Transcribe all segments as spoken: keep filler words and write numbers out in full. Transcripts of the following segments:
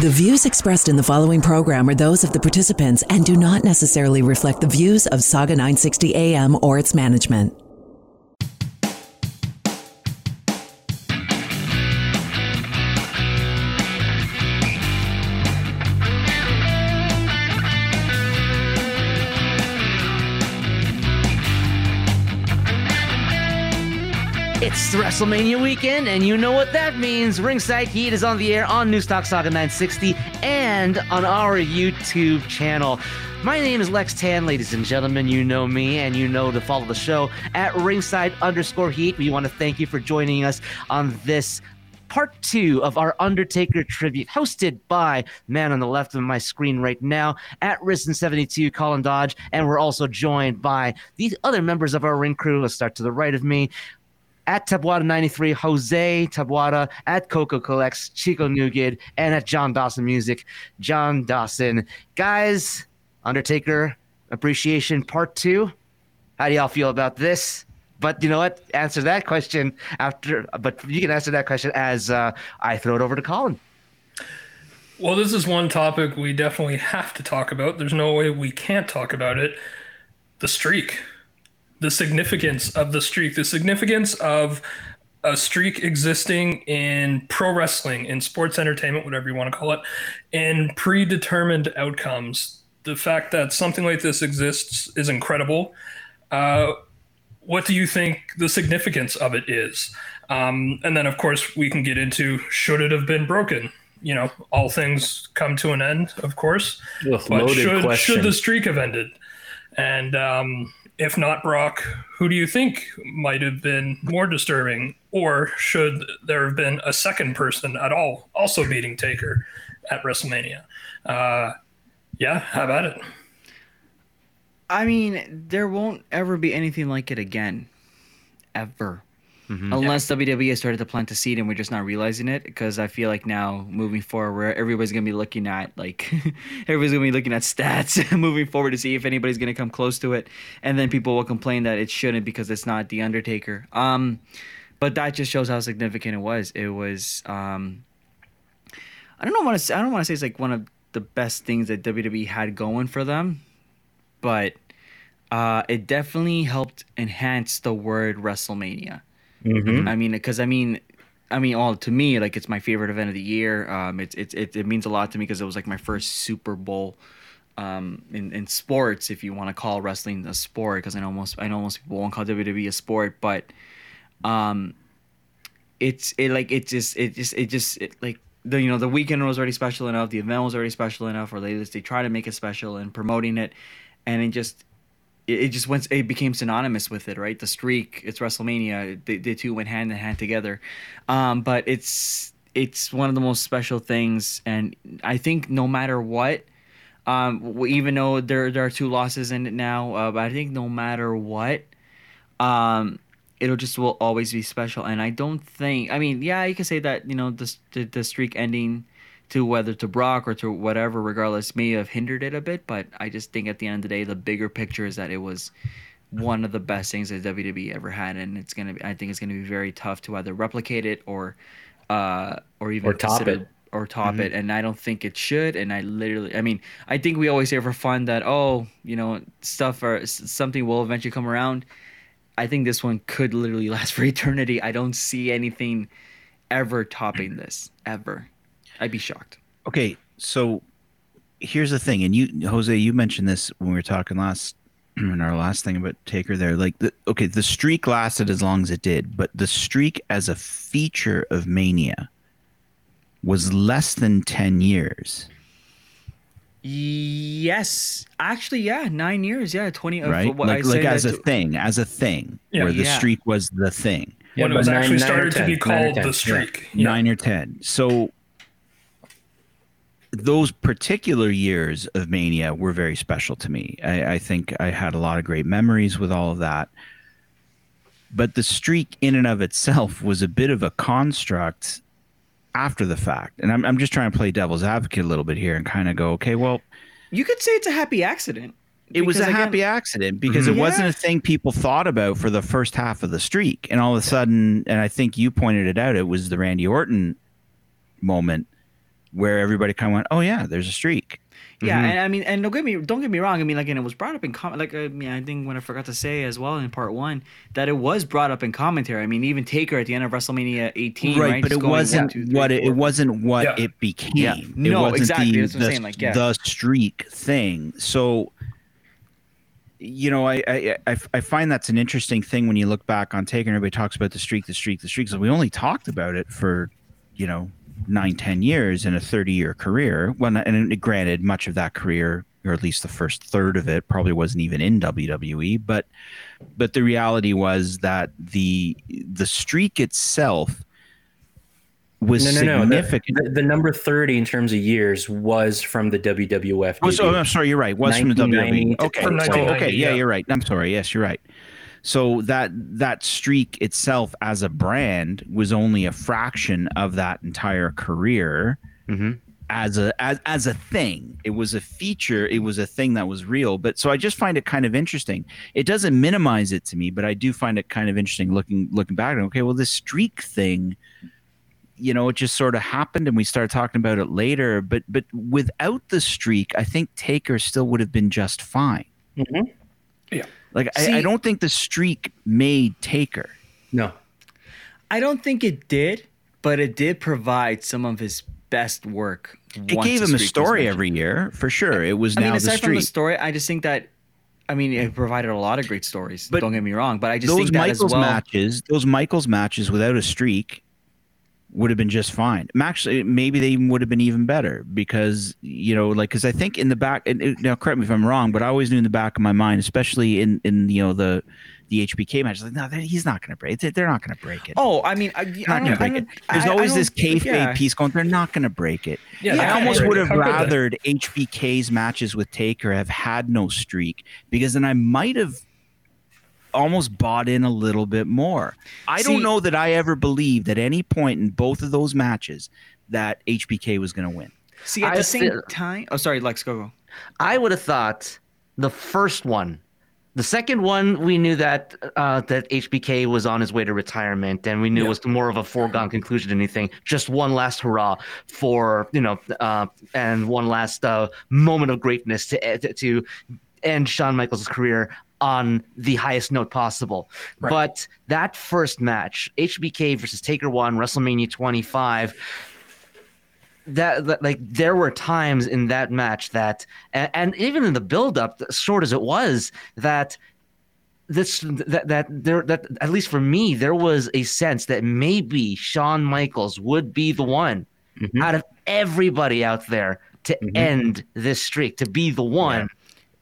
The views expressed in the following program are those of the participants and do not necessarily reflect the views of Saga nine sixty A M or its management. It's WrestleMania weekend, and you know what that means. Ringside Heat is on the air on Newstalk Saga nine sixty and on our YouTube channel. My name is Lex Tan, ladies and gentlemen. You know me, and you know to follow the show at Ringside underscore Heat. We want to thank you for joining us on this part two of our Undertaker tribute, hosted by man on the left of my screen right now at Risen seventy-two, Colin Dodge, and we're also joined by the other members of our ring crew. Let's start to the right of me. At Tabuada ninety-three, Jose Tabuada, at Coco Collects, Chico Nuguid, and at John Dawson Music, John Dawson. Guys, Undertaker Appreciation Part two. How do y'all feel about this? But you know what? Answer that question after. But you can answer that question as uh, I throw it over to Colin. Well, this is one topic we definitely have to talk about. There's no way we can't talk about it. The streak. The significance of the streak, the significance of a streak existing in pro wrestling, in sports entertainment, whatever you want to call it, and predetermined outcomes. The fact that something like this exists is incredible. Uh, what do you think the significance of it is? Um, and then, of course, we can get into, should it have been broken? You know, all things come to an end, of course. But loaded should, should the streak have ended? And... Um, If not Brock, who do you think might have been more disturbing? Or should there have been a second person at all also beating Taker at WrestleMania? Uh, yeah, how about it? I mean, there won't ever be anything like it again. Ever. Mm-hmm. Unless yeah. W W E started to plant the seed and we're just not realizing it. Because I feel like now, moving forward, everybody's going to be looking at like everybody's going to be looking at stats moving forward to see if anybody's going to come close to it. And then people will complain that it shouldn't because it's not The Undertaker. Um, but that just shows how significant it was. It was um, I don't know want to I don't want to say it's like one of the best things that W W E had going for them, but uh, it definitely helped enhance the word WrestleMania. Mm-hmm. I mean, because I mean, I mean, all to me, like it's my favorite event of the year. Um, it's it, it it means a lot to me because it was like my first Super Bowl, um, in, in sports, if you want to call wrestling a sport, because I know most I know most people won't call W W E a sport, but, um, it's it like it just it just it just it, like the you know the weekend was already special enough, the event was already special enough, or they they try to make it special and promoting it, and it just. It just went. It became synonymous with it, right? The streak. It's WrestleMania. The, the two went hand in hand together. Um, but it's it's one of the most special things, and I think no matter what, um, even though there there are two losses in it now, uh, but I think no matter what, um, it'll just will always be special. And I don't think. I mean, yeah, you can say that. You know, the the, the streak ending. To whether to Brock or to whatever, regardless, may have hindered it a bit. But I just think at the end of the day, the bigger picture is that it was one of the best things that W W E ever had, and it's gonna be. I think it's gonna be very tough to either replicate it or, uh, or even or top it or top mm-hmm. it. And I don't think it should. And I literally, I mean, I think we always say for fun that oh, you know, stuff or something will eventually come around. I think this one could literally last for eternity. I don't see anything ever topping this ever. I'd be shocked. Okay, so here's the thing, and you, Jose, you mentioned this when we were talking last in our last thing about Taker. There, like, the, okay, the streak lasted as long as it did, but the streak as a feature of Mania was less than ten years. Yes, actually, yeah, nine years, yeah, twenty. Right, what like, I like as a to... thing, as a thing, yeah. where the yeah. streak was the thing. Yeah, when it was nine, actually nine started to ten, be called ten, the streak, yeah. Yeah. nine or ten. So. those particular years of Mania were very special to me. I, I think I had a lot of great memories with all of that. But the streak in and of itself was a bit of a construct after the fact. And I'm I'm just trying to play devil's advocate a little bit here and kind of go, okay, well... You could say it's a happy accident. It was a again, happy accident because mm-hmm. it yeah. wasn't a thing people thought about for the first half of the streak. And all of a sudden, and I think you pointed it out, it was the Randy Orton moment where everybody kind of went, oh, yeah, there's a streak. Yeah, mm-hmm. and I mean, and don't get me don't get me wrong. I mean, like, and it was brought up in comment. Like, I mean, I think when I forgot to say as well in part one that it was brought up in commentary. I mean, even Taker at the end of WrestleMania eighteen, right? right? But it wasn't, one, two, three, what it, it wasn't what yeah. it became. Yeah. It no, wasn't exactly. The, That's what I'm the, saying. Like, yeah. the streak thing. So, you know, I I, I I find that's an interesting thing when you look back on Taker. And everybody talks about the streak, the streak, the streak. So we only talked about it for, you know, nine, ten years in a thirty-year career. Well, and granted, much of that career, or at least the first third of it, probably wasn't even in W W E. But, but the reality was that the the streak itself was no, no, significant. No, the, the number thirty in terms of years was from the W W F. Oh, so I'm sorry, you're right. Was from the W W E. Okay, so, okay, yeah, you're right. I'm sorry. Yes, you're right. So that that streak itself as a brand was only a fraction of that entire career mm-hmm. as a as, as a thing. It was a feature. It was a thing that was real. But so I just find it kind of interesting. It doesn't minimize it to me, but I do find it kind of interesting looking looking back. And okay, well, this streak thing, you know, it just sort of happened and we started talking about it later. But but without the streak, I think Taker still would have been just fine. Mm-hmm. Yeah. Like, See, I, I don't think the streak made Taker. No. I don't think it did, but it did provide some of his best work. It gave him a story every year, for sure. It was I now mean, the streak. Aside from the story, I just think that, I mean, it provided a lot of great stories. But don't get me wrong, but I just think that Michaels as well. Matches, those Michaels matches without a streak would have been just fine. Actually, maybe they even would have been even better because, you know, like, because I think in the back, and it, now correct me if I'm wrong, but I always knew in the back of my mind, especially in, in you know, the the H B K match, like, no, he's not going to break it. They're not going to break it. Oh, I mean, I, I don't break it. There's I, always I this kayfabe yeah. piece going, they're not going to break it. Yeah, I almost would have rathered H B K's matches with Taker have had no streak because then I might have almost bought in a little bit more. I See, don't know that I ever believed at any point in both of those matches that H B K was going to win. See, at I the same th- time... Oh, sorry, Lex, go, go. I would have thought the first one. The second one, we knew that uh, that H B K was on his way to retirement, and we knew yeah. it was more of a foregone conclusion than anything. Just one last hurrah for, you know, uh, and one last uh, moment of greatness to to end Shawn Michaels' career on the highest note possible. Right. But that first match, H B K versus Taker one, WrestleMania twenty-five, that, that like there were times in that match that, and, and even in the build-up, short as it was, that this that that there that at least for me there was a sense that maybe Shawn Michaels would be the one mm-hmm. out of everybody out there to mm-hmm. end this streak, to be the one. Yeah.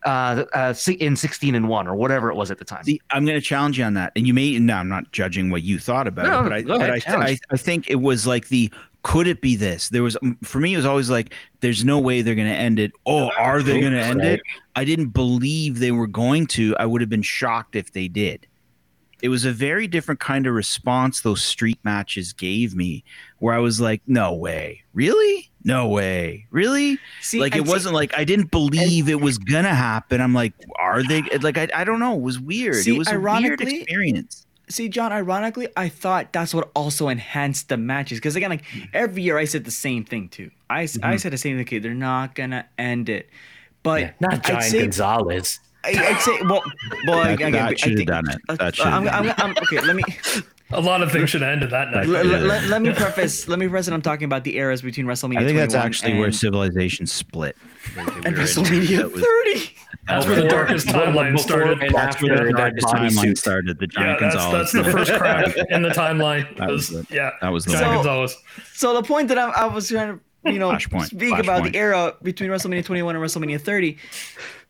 Uh, uh, in sixteen and one or whatever it was at the time. See, I'm going to challenge you on that. And you may, no, I'm not judging what you thought about no, it, but, I, no, but I, th- I I think it was like the, could it be this? There was, for me, it was always like, there's no way they're going to end it. Oh, are they going to end it? I didn't believe they were going to. I would have been shocked if they did. It was a very different kind of response those street matches gave me where I was like, no way. Really? No way. Really? See, like, it see, wasn't like I didn't believe it was going to happen. I'm like, are they? Like, I, I don't know. It was weird. See, it was a weird experience. See, John, ironically, I thought that's what also enhanced the matches. Because, again, like every year I said the same thing, too. I, mm-hmm. I said the same thing. Okay, they're not going to end it. But yeah, not Giant Gonzalez. I, I'd say, well, well that, again, that should I think, have done it. That should I'm, have done I'm, it. I'm, okay, let me. A lot of things should end at that night. L- yeah. let, let me preface. Let me preface. I'm talking about the eras between WrestleMania. I think that's actually and, where Civilization split. Like and WrestleMania in, that thirty. That's where the darkest timeline started. And that's where the darkest timeline started. The Giant yeah, Gonzalez. That's, that's the first crack in the timeline. That was, was the, yeah, that was the Giant so, Gonzalez. So the point that I, I was trying to, you know, Flashpoint. speak Flashpoint. about the era between WrestleMania twenty-one and WrestleMania thirty.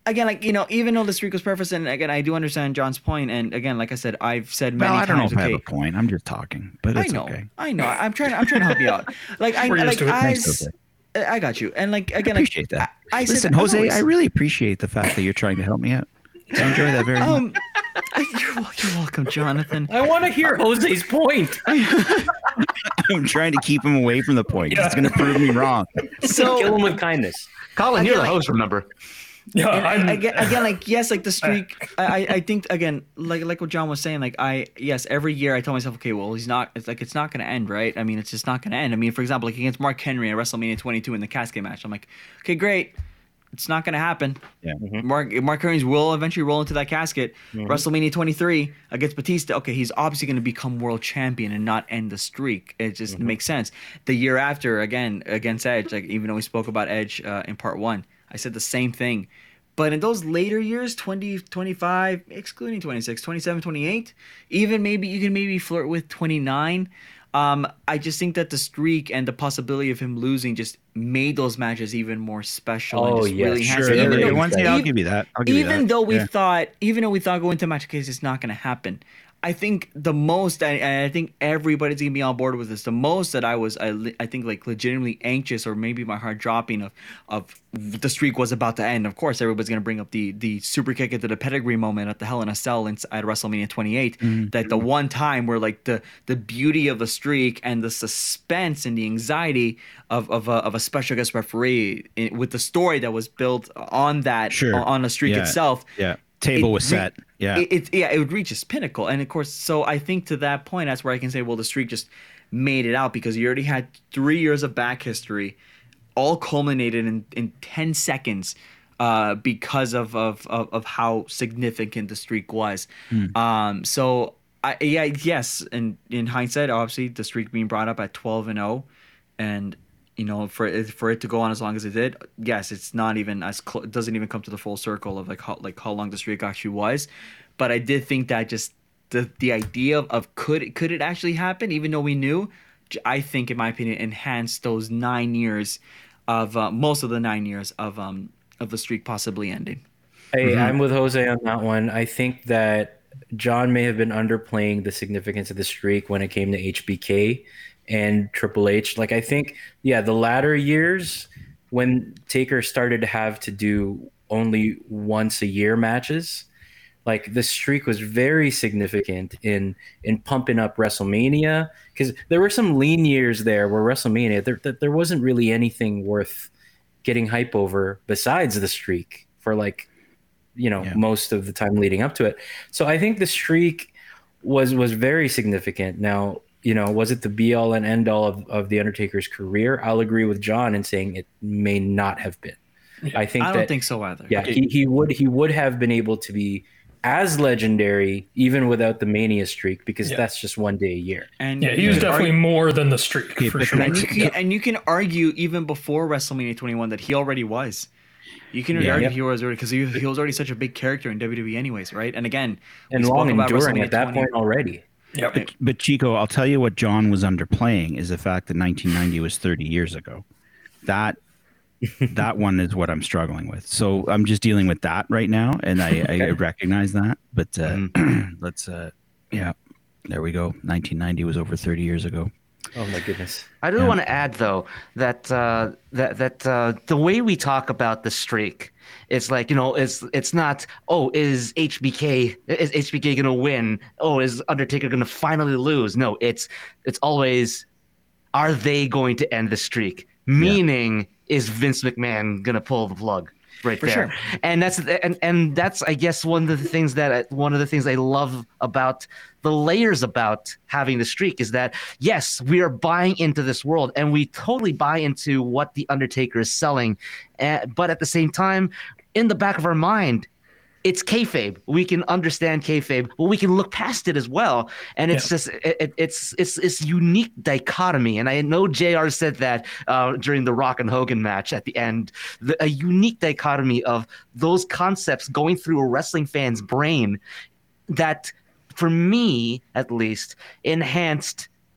Again, like, you know, even though the streak was perfect, and again, I do understand John's point, and again, like I said, I've said many times. Well, I don't times, know if okay, I have a point. I'm just talking, but it's I know, okay. I know. I'm trying. I'm trying to help you out. Like I, like I, I got you. And like again, I appreciate like, that. I, I Listen, said, Jose, always... I really appreciate the fact that you're trying to help me out. I enjoy that very um, much. You're, you're welcome, Jonathan. I want to hear Jose's point. I'm trying to keep him away from the point. Yeah. It's going to prove me wrong. So kill him with kindness. Colin, you're the like, host. Remember. Yeah, I, again, again, like yes, like the streak. I, I think again, like like what John was saying, like I yes, every year I tell myself, okay, well, he's not. It's like it's not going to end, right? I mean, it's just not going to end. I mean, for example, like against Mark Henry at WrestleMania twenty-two in the casket match, I'm like, okay, great. It's not going to happen. Yeah. Mm-hmm. Mark Mark Henry will eventually roll into that casket. Mm-hmm. WrestleMania twenty-three against Batista. Okay, he's obviously going to become world champion and not end the streak. It just mm-hmm. makes sense. The year after, again against Edge, like even though we spoke about Edge uh, in part one, I said the same thing. But in those later years, twenty, twenty-five, excluding twenty-six, twenty-seven, twenty-eight, even maybe you can maybe flirt with twenty-nine. Um, I just think that the streak and the possibility of him losing just made those matches even more special. Oh, and just yeah, really sure. Even though, one thing, I'll give you that. I'll give even you that. though we yeah. thought, even though we thought going into match case it's not going to happen, I think the most, and I think everybody's going to be on board with this, the most that I was, I, I think, like legitimately anxious or maybe my heart dropping of of the streak was about to end. Of course, everybody's going to bring up the the super kick into the pedigree moment at the Hell in a Cell inside WrestleMania twenty-eight. Mm-hmm. That the one time where like the the beauty of the streak and the suspense and the anxiety of of a, of a special guest referee in, with the story that was built on that, sure. on the streak yeah. itself. Yeah. Table it was set. Re- yeah. It, it, yeah, it would reach its pinnacle. And of course, so I think to that point, that's where I can say, well, the streak just made it out because you already had three years of back history, all culminated in, in ten seconds uh, because of, of, of, of how significant the streak was. Mm. Um, so, I, yeah, yes. And in hindsight, obviously, the streak being brought up at twelve and oh and you know, for it, for it to go on as long as it did, yes, it's not even as cl- it doesn't even come to the full circle of like how like how long the streak actually was, but I did think that just the the idea of, of could it, could it actually happen, even though we knew, I think in my opinion enhanced those nine years of uh, most of the nine years of um of the streak possibly ending. Hey, mm-hmm. I'm with Jose on that one. I think that John may have been underplaying the significance of the streak when it came to H B K and Triple H. Like I think, yeah, the latter years when Taker started to have to do only once a year matches, like the streak was very significant in in pumping up WrestleMania, because there were some lean years there where WrestleMania there there wasn't really anything worth getting hype over besides the streak for like, you know, yeah. most of the time leading up to it. So I think the streak was was very significant. Now, you know, was it the be-all and end-all of, of The Undertaker's career? I'll agree with John in saying it may not have been. I think I don't that, think so either. Yeah, he, he would he would have been able to be as legendary even without the Mania streak, because yeah. that's just one day a year. And yeah, he was definitely argue, more than the streak, yeah, for sure. And you, can, yeah. and you can argue even before WrestleMania twenty-one that he already was. You can yeah, argue yeah. he was already, because he, he was already such a big character in W W E anyways, right? And again, and long enduring at that twenty point already. Yep. But, but Chico, I'll tell you what John was underplaying is the fact that nineteen ninety was thirty years ago. That that one is what I'm struggling with. So I'm just dealing with that right now, and I, okay. I recognize that. But uh, mm. let's, uh, yeah, there we go. nineteen ninety was over thirty years ago. Oh my goodness! I do yeah. want to add though that uh, that that uh, the way we talk about the streak. It's like, you know, it's it's not, oh, is H B K is H B K gonna win? Oh, is Undertaker gonna finally lose? No, it's it's always, are they going to end the streak? Meaning, yeah. is Vince McMahon gonna pull the plug right For there? Sure. And that's and, and that's I guess one of the things that I, one of the things I love about the layers about having the streak is that yes, we are buying into this world and we totally buy into what The Undertaker is selling, uh, but at the same time, in the back of our mind, it's kayfabe. We can understand kayfabe, but we can look past it as well. And it's yeah. just it, it, it's it's it's unique dichotomy. And I know J R said that uh, during the Rock and Hogan match at the end, the, a unique dichotomy of those concepts going through a wrestling fan's brain that, for me at least, enhanced.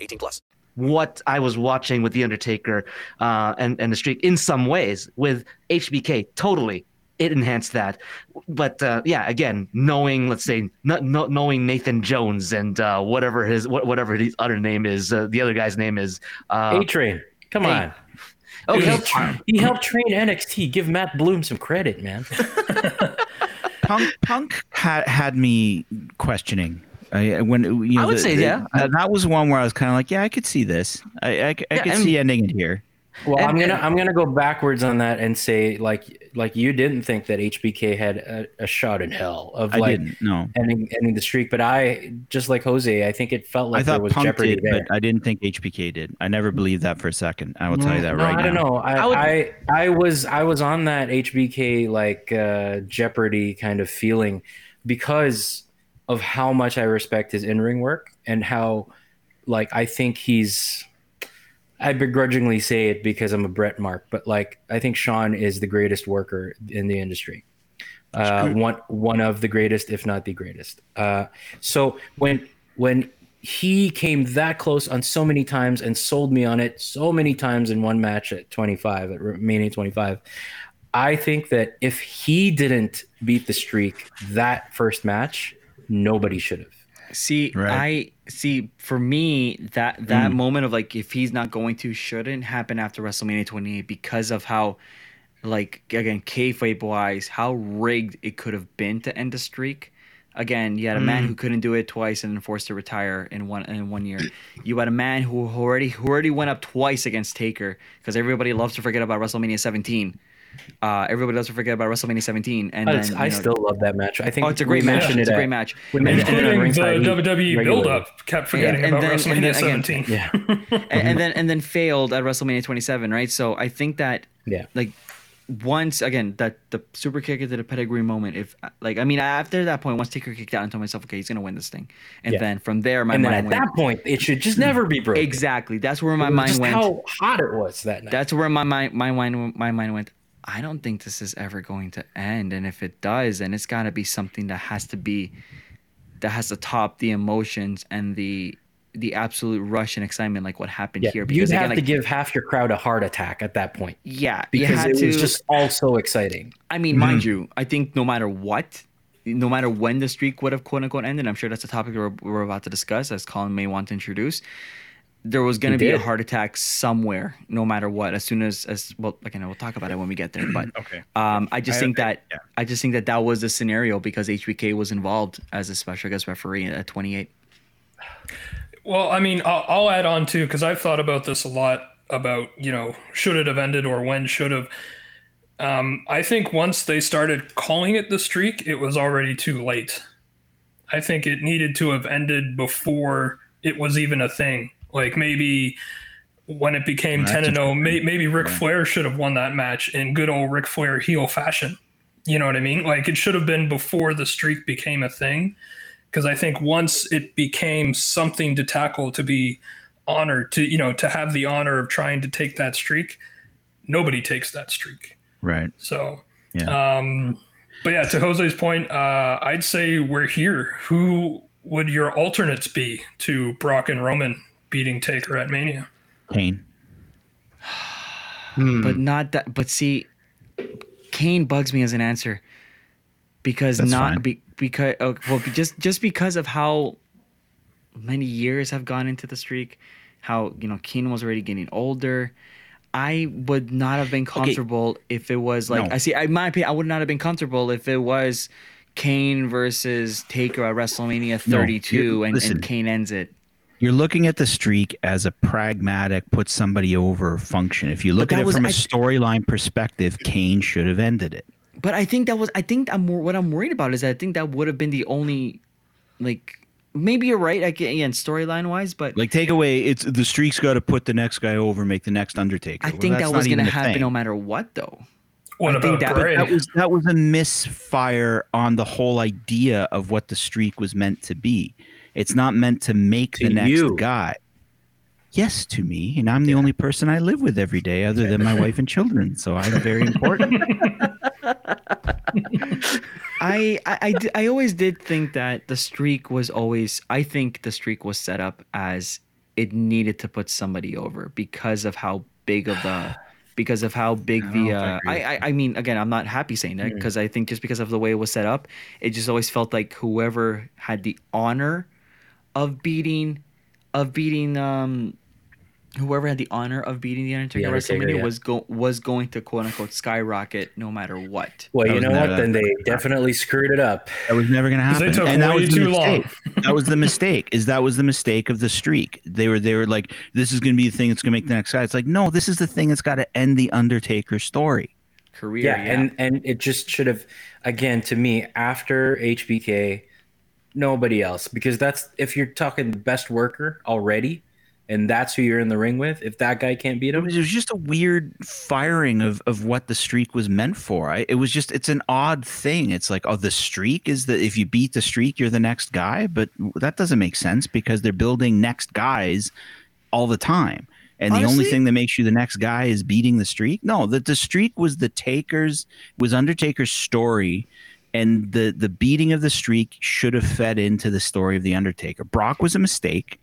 eighteen plus. What I was watching with The Undertaker uh, and, and The Streak in some ways with H B K, totally. It enhanced that. But uh, yeah, again, knowing, let's say, not, not knowing Nathan Jones and uh, whatever his whatever his other name is, uh, the other guy's name is. Uh, A-Train. Come on. A- Oh, he, helped, he helped train N X T. Give Matt Bloom some credit, man. Punk, Punk had, had me questioning. I, when, you know, I would the, say, the, yeah. The, that was one where I was kind of like, yeah, I could see this. I, I, I yeah, could and, see ending it here. Well, and, I'm going to I'm gonna go backwards on that and say, like, like you didn't think that H B K had a, a shot in hell of, like, I didn't, no. ending, ending the streak. But I, just like Jose, I think it felt like I there was Punk jeopardy did, there. But I didn't think H B K did. I never believed that for a second. I will no, tell you that no, right I now. I don't know. I, I, would, I I was I was on that H B K, like, uh, jeopardy kind of feeling because of how much I respect his in-ring work and how, like, I think he's... I begrudgingly say it because I'm a Bret mark, but like I think Shawn is the greatest worker in the industry. Uh, one one of the greatest, if not the greatest. Uh, so when when he came that close on so many times and sold me on it so many times in one match at twenty-five, at Mania twenty-five, I think that if he didn't beat the streak that first match, nobody should have. See, right. I see. For me, that that mm. moment of like, if he's not going to, shouldn't happen after WrestleMania twenty-eight because of how, like, again, kayfabe wise, how rigged it could have been to end the streak. Again, you had a mm. man who couldn't do it twice and forced to retire in one in one year. You had a man who already who already went up twice against Taker because everybody loves to forget about WrestleMania seventeen. Uh, everybody does forget about WrestleMania seventeen, and oh, then, I know, still love that match. I think oh, it's a great match. It's a great match. We mentioned it at Ringside Heat. The W W E build-up kept forgetting and, and about then, WrestleMania then, seventeen. Again, yeah, and, and then and then failed at WrestleMania twenty-seven. Right, so I think that yeah, like once again that the super kick into the pedigree moment. If like I mean after that point, once Taker kicked out, I told myself, okay, he's gonna win this thing, and yeah. then from there my and mind. And at went, that point, it should just never be broken. Exactly, that's where my it was mind just went. How hot it was that night. That's where my mind my mind my mind went. I don't think this is ever going to end. And if it does, then it's got to be something that has to be, that has to top the emotions and the the absolute rush and excitement, like what happened yeah, here. Because you'd have again, to like, give half your crowd a heart attack at that point. Yeah. Because it to, was just all so exciting. I mean, mm-hmm. mind you, I think no matter what, no matter when the streak would have quote unquote ended, I'm sure that's a topic we're, we're about to discuss, as Colin may want to introduce. There was going to be a heart attack somewhere, no matter what. As soon as, as well, again, we'll talk about it when we get there. But okay. um, I just I, think that yeah. I just think that that was the scenario because H B K was involved as a special guest referee at twenty-eight. Well, I mean, I'll, I'll add on too because I've thought about this a lot about you know should it have ended or when should have. Um, I think once they started calling it the streak, it was already too late. I think it needed to have ended before it was even a thing. Like maybe when it became ten and zero, maybe Ric Flair should have won that match in good old Ric Flair heel fashion. You know what I mean? Like it should have been before the streak became a thing, because I think once it became something to tackle, to be honored, to you know, to have the honor of trying to take that streak, nobody takes that streak. Right. So, yeah. Um, but yeah, to Jose's point, uh, I'd say we're here. Who would your alternates be to Brock and Roman beating Taker at Mania? Kane. mm. But not that. But see, Kane bugs me as an answer because That's not be, because oh, well just just because of how many years have gone into the streak, how you know Kane was already getting older. I would not have been comfortable okay. if it was like no. I see. I my opinion, I would not have been comfortable if it was Kane versus Taker at WrestleMania thirty-two no, and, and Kane ends it. You're looking at the streak as a pragmatic, put somebody over function. If you look at it was, from a storyline perspective, Kane should have ended it. But I think that was, I think I'm what I'm worried about is that I think that would have been the only, like, maybe you're right, like, again, storyline wise, but. Like, take away, it's the streak's got to put the next guy over, make the next Undertaker. I well, think that was going to happen thing. No matter what, though. What I about think that, Bray? That was that was a misfire on the whole idea of what the streak was meant to be. It's not meant to make to the next you. guy. Yes, to me, and I'm the yeah. only person I live with every day, other than my wife and children. So I'm very important. I, I, I, I always did think that the streak was always. I think the streak was set up as it needed to put somebody over because of how big of the. Because of how big no, the, uh, I, I I mean, again, I'm not happy saying that because mm. I think just because of the way it was set up, it just always felt like whoever had the honor of beating, of beating, um, whoever had the honor of beating the Undertaker, the Undertaker WrestleMania yeah. was go was going to quote unquote skyrocket no matter what. Well, that you know what? Then they definitely screwed it up. That was never going to happen. They took and that was too long. That was the mistake. Is that was the mistake of the streak? They were they were like, this is going to be the thing that's going to make the next guy. It's like, no, this is the thing that's got to end the Undertaker story career. Yeah, yeah, and and it just should have again to me after H B K, nobody else because that's if you're talking the best worker already. And that's who you're in the ring with. If that guy can't beat him, it was just a weird firing of, of what the streak was meant for. I, it was just it's an odd thing. It's like, oh, the streak is that if you beat the streak, you're the next guy. But that doesn't make sense because they're building next guys all the time. And Honestly? the only thing that makes you the next guy is beating the streak. No, that the streak was the Taker's was Undertaker's story. And the the beating of the streak should have fed into the story of the Undertaker. Brock was a mistake.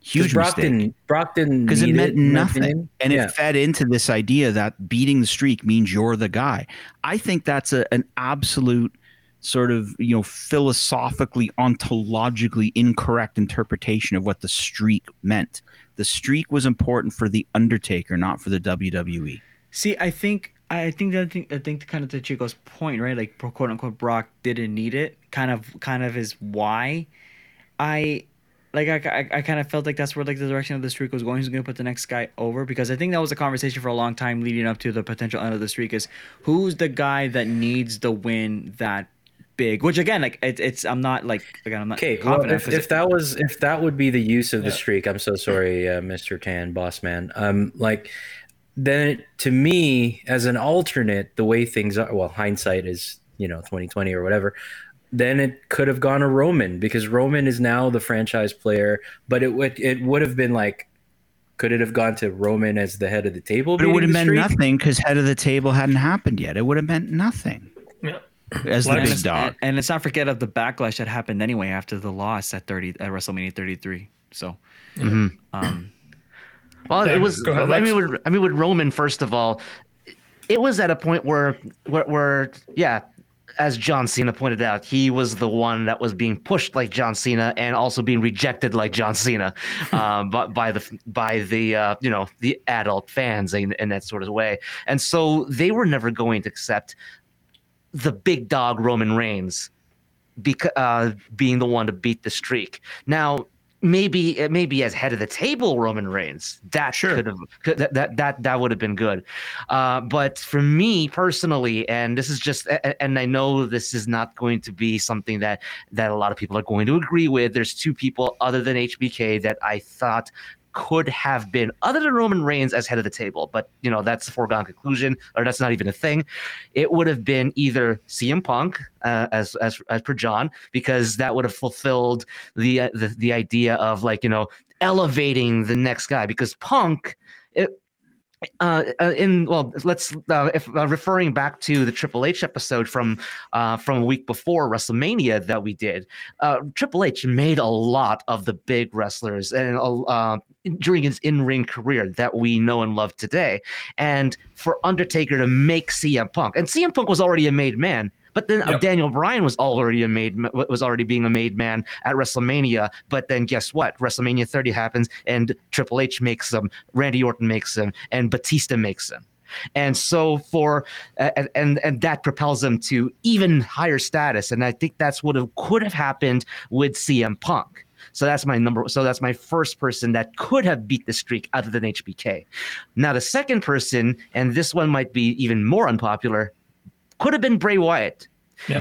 Huge Brock mistake. Didn't, Brock didn't because it meant it, nothing, nothing, and yeah. it fed into this idea that beating the streak means you're the guy. I think that's a, an absolute sort of you know philosophically, ontologically incorrect interpretation of what the streak meant. The streak was important for the Undertaker, not for the W W E. See, I think, I think that I think, I think kind of to Chico's point, right? Like quote unquote, Brock didn't need it. Kind of, kind of is why I. Like, I, I, I kind of felt like that's where, like, the direction of the streak was going. Who's going to put the next guy over? Because I think that was a conversation for a long time leading up to the potential end of the streak is who's the guy that needs the win that big? Which, again, like, it, it's – I'm not, like – again, I'm not okay, confident. Well, if, if that was – if that would be the use of the yeah. streak, I'm so sorry, uh, Mister Tan, boss man. Um, like, then it, to me, as an alternate, the way things are – well, hindsight is, you know, twenty twenty or whatever – then it could have gone to Roman because Roman is now the franchise player. But it would it would have been like, could it have gone to Roman as the head of the table? But it would have meant nothing because head of the table hadn't happened yet. It would have meant nothing. Yeah. As the big dog. And let's not forget of the backlash that happened anyway after the loss at thirty at WrestleMania thirty-three. So, mm-hmm. um, well, it was. Ahead, I mean, with, I mean, with Roman, first of all, it was at a point where where, where yeah. as John Cena pointed out, he was the one that was being pushed like John Cena and also being rejected like John Cena, um, by, by the by the uh, you know the adult fans in, in that sort of way. And so they were never going to accept the big dog Roman Reigns beca- uh, being the one to beat the streak. Now maybe maybe as head of the table Roman Reigns that sure. could have that that that, that would have been good. Uh, but for me personally, and this is just, and I know this is not going to be something that that a lot of people are going to agree with. There's two people other than H B K that I thought could have been other than Roman Reigns as head of the table, but you know that's a foregone conclusion, or that's not even a thing. It would have been either C M Punk uh, as as as per John, because that would have fulfilled the, uh, the the idea of like you know elevating the next guy, because Punk. It, Uh, in well, let's uh, if uh, referring back to the Triple H episode from uh, from a week before WrestleMania that we did, uh, Triple H made a lot of the big wrestlers and uh, during his in-ring career that we know and love today, and for Undertaker to make C M Punk, and C M Punk was already a made man. But then yep. Daniel Bryan was already a made was already being a made man at WrestleMania. But then guess what? WrestleMania thirty happens, and Triple H makes him, Randy Orton makes him, and Batista makes him. And so for and and, and that propels him to even higher status. And I think that's what have, could have happened with C M Punk. So that's my number. So that's my first person that could have beat the streak other than H B K. Now the second person, and this one might be even more unpopular. Could have been Bray Wyatt, yeah,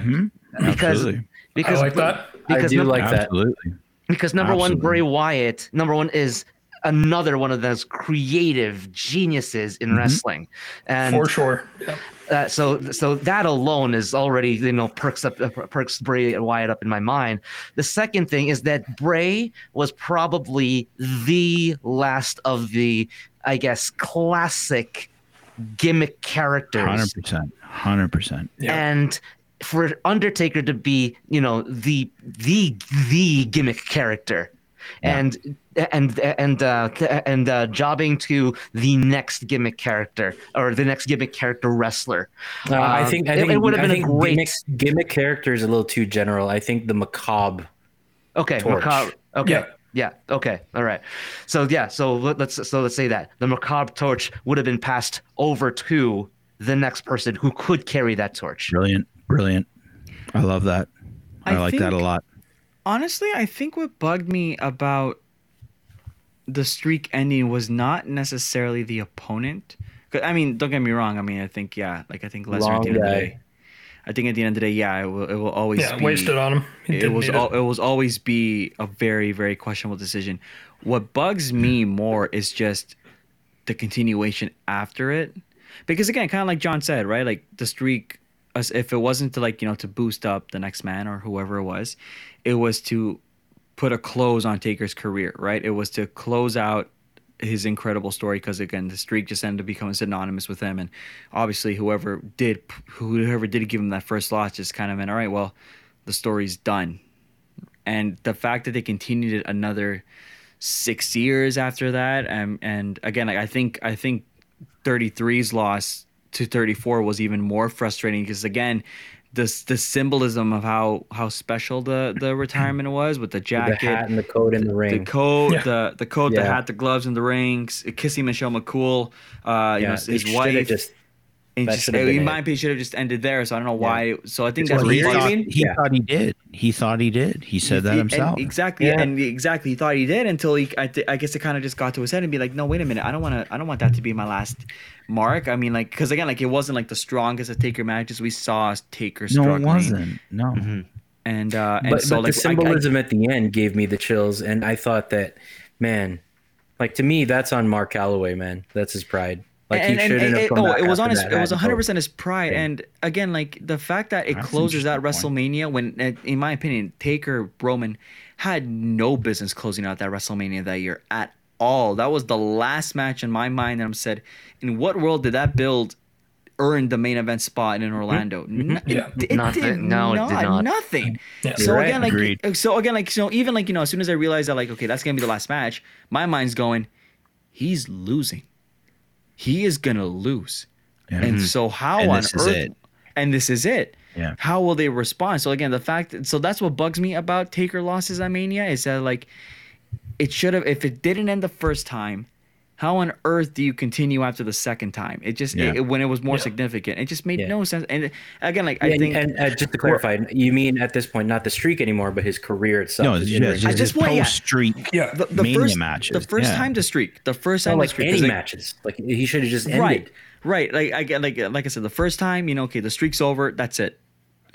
because Absolutely. because I like that. Because I do number, like that. Absolutely. Because number Absolutely. one, Bray Wyatt. Number one is another one of those creative geniuses in mm-hmm. wrestling. And for sure. Yep. Uh, so so that alone is already, you know, perks up uh, perks Bray Wyatt up in my mind. The second thing is that Bray was probably the last of the, I guess, classic gimmick characters. one hundred percent. one hundred percent. Yeah. And for Undertaker to be, you know, the the the gimmick character. Yeah. And and and uh, and uh, jobbing to the next gimmick character or the next gimmick character wrestler. Uh, I think I think it, it would have been a great gimmick, gimmick character is a little too general. I think the macabre. Okay, torch. macabre. Okay. Yeah. Yeah. Okay. All right. So yeah. So let's so let's say that the macabre torch would have been passed over to the next person who could carry that torch. Brilliant. Brilliant. I love that. I, I like think, that a lot. Honestly, I think what bugged me about the streak ending was not necessarily the opponent. I mean, don't get me wrong. I mean, I think, yeah, like I think Lesnar at the end of the day. I think at the end of the day, yeah, it will, it will always yeah, be. Yeah, wasted on him. It, it was al- it was always be a very, very questionable decision. What bugs me more is just the continuation after it. Because again, kind of like John said, right? Like the streak, as if it wasn't to like, you know, to boost up the next man or whoever it was, it was to put a close on Taker's career, right? It was to close out his incredible story because, again, the streak just ended up becoming synonymous with him. And obviously whoever did whoever did give him that first loss just kind of went, all right, well, the story's done. And the fact that they continued it another six years after that, and, and again, like, I think I think thirty-three's loss to thirty-four was even more frustrating because, again, This the symbolism of how, how special the, the retirement was with the jacket, the hat and the coat in the ring, the coat, yeah. the the coat, yeah. the hat, the gloves in the rings, kissing Michelle McCool, uh, yeah. you know, his it wife. Just, and just, in my opinion, should have just ended there. So I don't know why. Yeah. So I think that's what he thought. I mean? He yeah. thought he did. He thought he did. He said he, that himself. And exactly, yeah. and exactly, he thought he did until he. I, th- I guess it kind of just got to his head and be like, no, wait a minute, I don't want to. I don't want that to be my last mark. I mean, like, because again, like, it wasn't like the strongest of Taker matches we saw. Taker struggling. No, it wasn't. No. Mm-hmm. And uh, and but, so but like the symbolism I, I, at the end gave me the chills, and I thought that, man, like to me, that's on Mark Calaway, man. That's his pride. Like and, he shouldn't have come back. It was on his. It was one hundred percent his pride, and again, like the fact that it closes out WrestleMania when, in my opinion, Taker Roman had no business closing out that WrestleMania that year at all. That was the last match in my mind that I'm said, in what world did that build earn the main event spot in Orlando? Mm-hmm. N- yeah. it, it nothing. Did no, not, it did not. Nothing. Yeah. So right. again, like, Agreed. so again, like, so even like you know, as soon as I realized that, like, okay, that's gonna be the last match, my mind's going, he's losing. He is gonna lose, mm-hmm. and so how and on this earth? Is it. And this is it. Yeah. How will they respond? So again, the fact. That, so that's what bugs me about Taker losses at Mania is that like. It should have, if it didn't end the first time, how on earth do you continue after the second time? It just, yeah. it, when it was more yeah. significant, it just made yeah. no sense. And again, like, yeah, I think. And, and uh, just to clarify, you mean at this point, not the streak anymore, but his career itself? No, it's, yeah, it's just, just post-streak yeah. the, the Mania first, matches. The first yeah. time to streak. The first time oh, like to streak. Any like, matches. Like, he should have just ended. Right, right. Like I, like, like I said, the first time, you know, okay, the streak's over. That's it.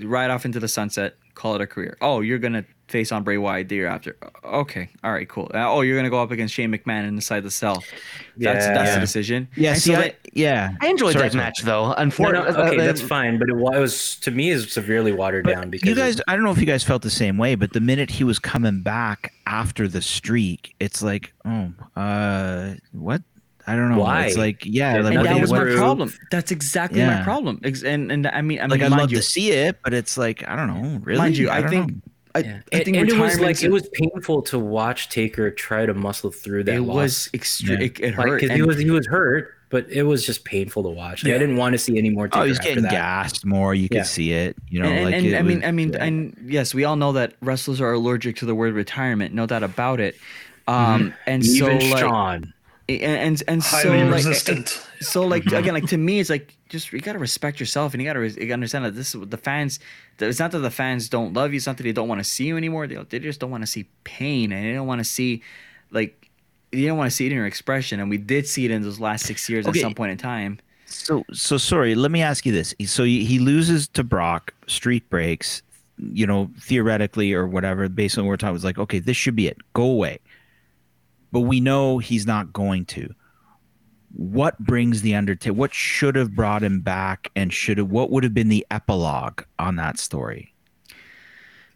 Right off into the sunset. Call it a career. Oh, you're going to face on Bray Wyatt the year after. Okay. All right, cool. Uh, oh, you're going to go up against Shane McMahon inside the cell. Yeah. That's that's the decision. Yeah, see, so I, yeah. I enjoyed Sorry, that match, though. Unfortunately. No, no, okay, uh, that's fine. But it, it was, to me, is severely watered down. Because you guys, it, I don't know if you guys felt the same way, but the minute he was coming back after the streak, it's like, oh, uh, what? I don't know why. It's like, yeah, like, and that was my problem. That's exactly yeah. my problem. And and I mean, I mean, like, I'd love you, to see it, but it's like, I don't know, really. Mind you, I, I think, I, yeah. I think and, and it was like it was painful to watch Taker try to muscle through that. It loss. was extreme. Yeah. It, it hurt because like, he was he was hurt, but it was just painful to watch. Like, yeah. I didn't want to see any more. Taker oh, he's getting that. gassed more. You yeah. could see it. You know, and, like and, it I mean, was, I mean, yeah. and yes, we all know that wrestlers are allergic to the word retirement. No doubt about it. Um, and so like Shawn. And and, and so like resistant. so like again like to me it's like just you gotta respect yourself and you gotta re- understand that this is the fans. It's not that the fans don't love you. It's not that they don't want to see you anymore. They they just don't want to see pain and they don't want to see like you don't want to see it in your expression. And we did see it in those last six years okay. at some point in time. So so sorry. Let me ask you this. So he loses to Brock. Streak breaks. You know theoretically or whatever. Based on what we're talking, it's like okay, this should be it. Go away. but we know he's not going to. What brings the Undertaker? What should have brought him back, and should have, what would have been the epilogue on that story?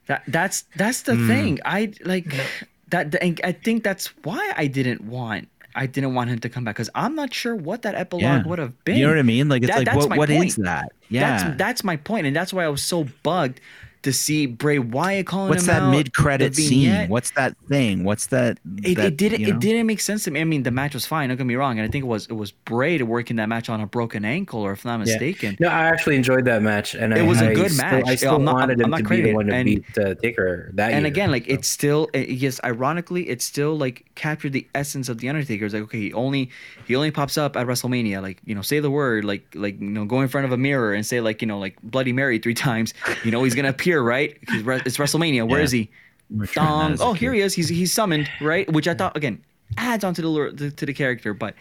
That that's that's the mm. thing. I like that. I think that's why I didn't want I didn't want him to come back, because I'm not sure what that epilogue yeah. would have been. You know what I mean? Like it's that, like what what point. is that? Yeah, that's that's my point, and that's why I was so bugged to see Bray Wyatt calling What's him out. What's that mid-credit scene? What's that thing? What's that? It, that, it didn't. You know? It didn't make sense to me. I mean, the match was fine. Don't get me wrong. And I think it was it was Bray to work in that match on a broken ankle, or if I'm not yeah. mistaken. No, I actually enjoyed that match, and it I, was a good I match. Still, I still I'm wanted not, him I'm to be the one to and, beat uh, Taker that year. And again, like so. it's still yes, ironically, it still like captured the essence of the Undertaker. It's like, okay, he only he only pops up at WrestleMania. Like, you know, say the word, like like you know, go in front of a mirror and say like you know like Bloody Mary three times. You know, he's gonna appear. Right, it's WrestleMania. Where yeah. is he? Um, oh, here he is. He's he's summoned, right? Which I thought again adds on to the to the character, but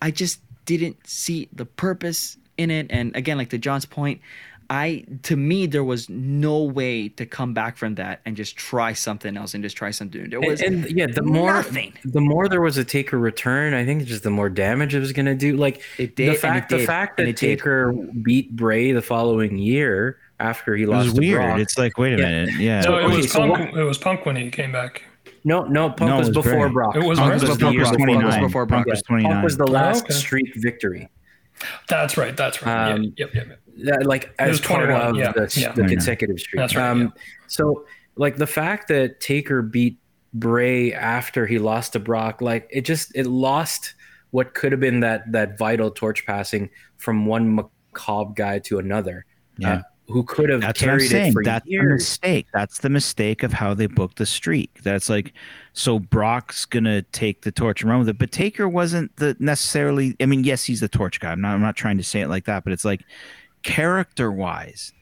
I just didn't see the purpose in it. And again, like to John's point, I to me there was no way to come back from that and just try something else and just try something. There was and, and yeah, the more nothing. the more there was a Taker return, I think just the more damage it was gonna do. Like it did, the fact it did, the fact that Taker did. beat Bray the following year. After he it lost, it was to weird. Brock. It's like, wait a yeah. minute, yeah. So it was okay, so Punk. What? It was Punk when he came back. No, no, Punk no, was, was before Bray. Brock. It was Punk, Punk was, Punk was, Punk was before Brock. Punk was, Punk was the last oh, okay. streak victory. That's right. That's right. Um, yep, yep, yep. That, like it as part of yeah. the, yeah. the consecutive streak. That's right. Um, yeah. So, like the fact that Taker beat Bray after he lost to Brock, like it just it lost what could have been that that vital torch passing from one macabre guy to another. Yeah. Uh, Who could have That's carried what I'm saying. It for That's years. The mistake. That's the mistake of how they booked the streak. That's like, so Brock's gonna take the torch and run with it. But Taker wasn't the necessarily. I mean, yes, he's the torch guy. I'm not. I'm not trying to say it like that. But it's like, character wise,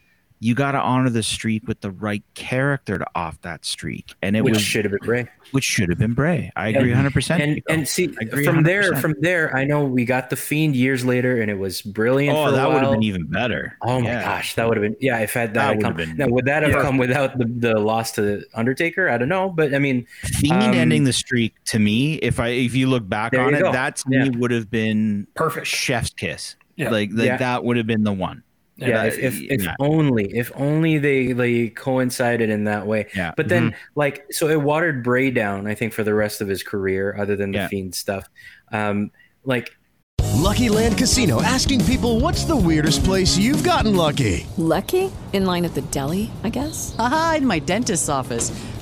you got to honor the streak with the right character to off that streak. And it which was, should have been Bray. Which should have been Bray. I agree, and, one hundred percent. And, and see, from one hundred percent. there, from there, I know we got The Fiend years later, and it was brilliant. Oh, for that would have been even better. Oh my yeah. gosh, that would have been. Yeah, if had that, that come, been, now, would that have yeah. come without the, the loss to the Undertaker? I don't know, but I mean, Fiend um, ending the streak to me, if I if you look back on it, go. that to yeah. me would have been perfect. Chef's kiss. Yeah. Like, like yeah. that would have been the one. Yeah, yeah, if if, if yeah. only if only they they coincided in that way. Yeah. But then, mm-hmm. like, so it watered Bray down, I think, for the rest of his career, other than the yeah. Fiend stuff. Um, like, Lucky Land Casino asking people, "What's the weirdest place you've gotten lucky?" Lucky? In line at the deli, I guess. Aha, in my dentist's office.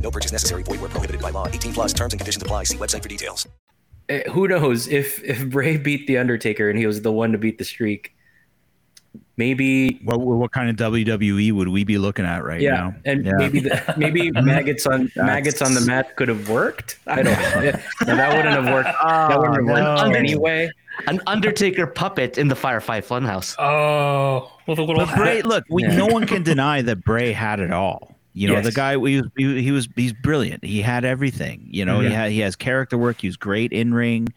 No purchase necessary. Void where prohibited by law. eighteen plus terms and conditions apply. See website for details. Uh, who knows if, if Bray beat The Undertaker and he was the one to beat the streak, maybe. What what kind of W W E would we be looking at right yeah, now? And yeah. maybe the, maybe maggots on maggots on the mat could have worked. I don't know. Yeah, no, that wouldn't have worked. Oh, that wouldn't have worked no. anyway. An Undertaker puppet in the Firefly Funhouse. Oh, with a little but Bray, look, we, yeah. no one can deny that Bray had it all. You know, yes. the guy, he was, he was, he's brilliant. He had everything, you know, yeah. he had, he has character work. He was great in ring.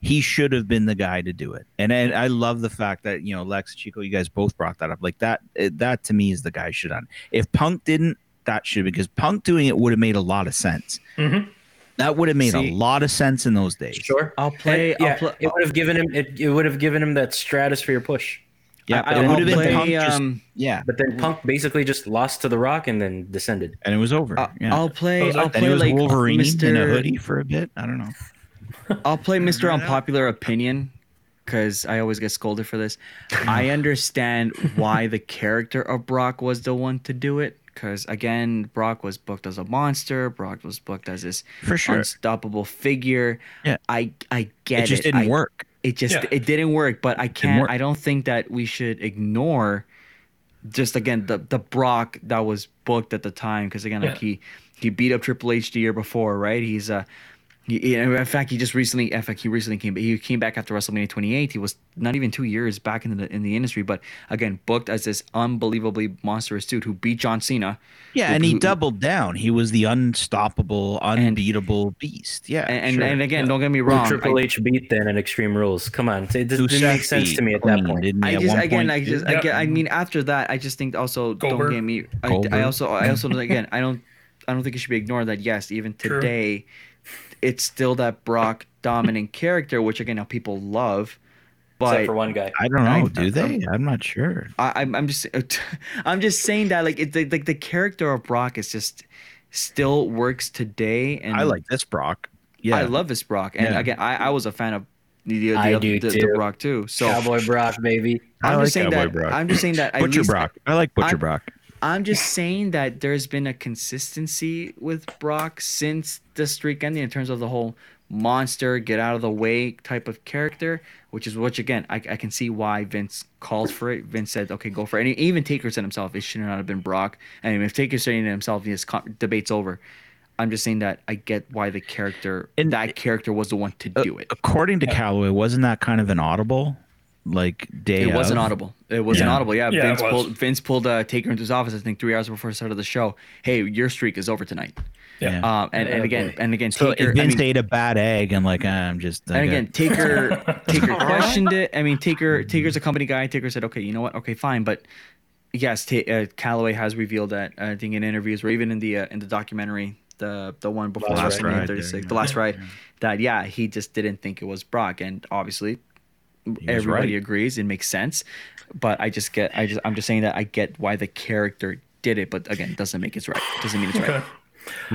He should have been the guy to do it. And, and I love the fact that, you know, Lex, Chico, you guys both brought that up like that. That to me is the guy should on. If Punk didn't, that should, because Punk doing it would have made a lot of sense. Mm-hmm. That would have made See, a lot of sense in those days. Sure. I'll play. And, yeah, I'll play it would have given him, it, it would have given him that stratosphere push. Yeah, but it would have been play, Punk just, um, yeah. But then Punk basically just lost to The Rock and then descended, and it was over. Uh, yeah. I'll play. I'll play like Wolverine Mister in a hoodie for a bit. I don't know. I'll play Mister Unpopular Opinion because I always get scolded for this. I understand why the character of Brock was the one to do it because, again, Brock was booked as a monster. Brock was booked as this For sure. unstoppable figure. Yeah. I, I get it. It just didn't I, work. It just yeah. it didn't work. But I can't. I don't think that we should ignore just, again, the, the Brock that was booked at the time. Because, again, yeah. like he, he beat up Triple H the year before, right? He's a... He, in fact, he just recently, in fact, he recently came, he came back after WrestleMania twenty-eight. He was not even two years back in the in the industry, but again, booked as this unbelievably monstrous dude who beat John Cena. Yeah, who, and he who, doubled down. He was the unstoppable, unbeatable and, beast. Yeah, and sure. and again, yeah. don't get me wrong. Who Triple I, H beat then in Extreme Rules. Come on, it doesn't make sense to me at that point. I just again, point, I just yeah. again, I mean, after that, I just think also Goldberg. don't get me. I, I also, I also again, I don't, I don't think it should be ignored that yes, even today. Sure. It's still that Brock dominant character, which again now people love. But except for one guy, I don't know. I, do they? I'm, I'm not sure. I, I'm, I'm just, I'm just saying that like it, like the character of Brock is just still works today. And I like this Brock. Yeah, I love this Brock. And yeah. again, I, I was a fan of the the, I do the, too. the Brock too. So Cowboy Brock, baby. I'm I like just saying Cowboy that. Brock. I'm just saying that. Butcher at least, Brock. I like Butcher I'm, Brock. I'm just saying that there's been a consistency with Brock since the streak ending in terms of the whole monster, get out of the way type of character, which is which, again, I, I can see why Vince called for it. Vince said, okay, go for it. And even Taker said himself, it should not have been Brock. And if Taker said it himself, his debate's over. I'm just saying that I get why the character, and that character was the one to do it. According to Calaway, wasn't that kind of an audible? Like day it was an audible it was yeah. an audible yeah, yeah Vince pulled Vince pulled uh Taker into his office I think three hours before the start of the show. Hey, your streak is over tonight. Yeah um and, yeah, and again and again so Taker, Vince I mean, ate a bad egg and like I'm just and okay. again Taker Taker questioned it. I mean Taker Taker's a company guy. Taker said okay, you know what, okay, fine. But yes, T- uh, Calaway has revealed that uh, I think in interviews or even in the uh, in the documentary the the one before last ride, thirty-six, the last ride, that yeah he just didn't think it was Brock, and obviously everybody right. agrees it makes sense. But I just get I just I'm just saying that I get why the character did it, but again, doesn't make it's right. Doesn't mean it's right.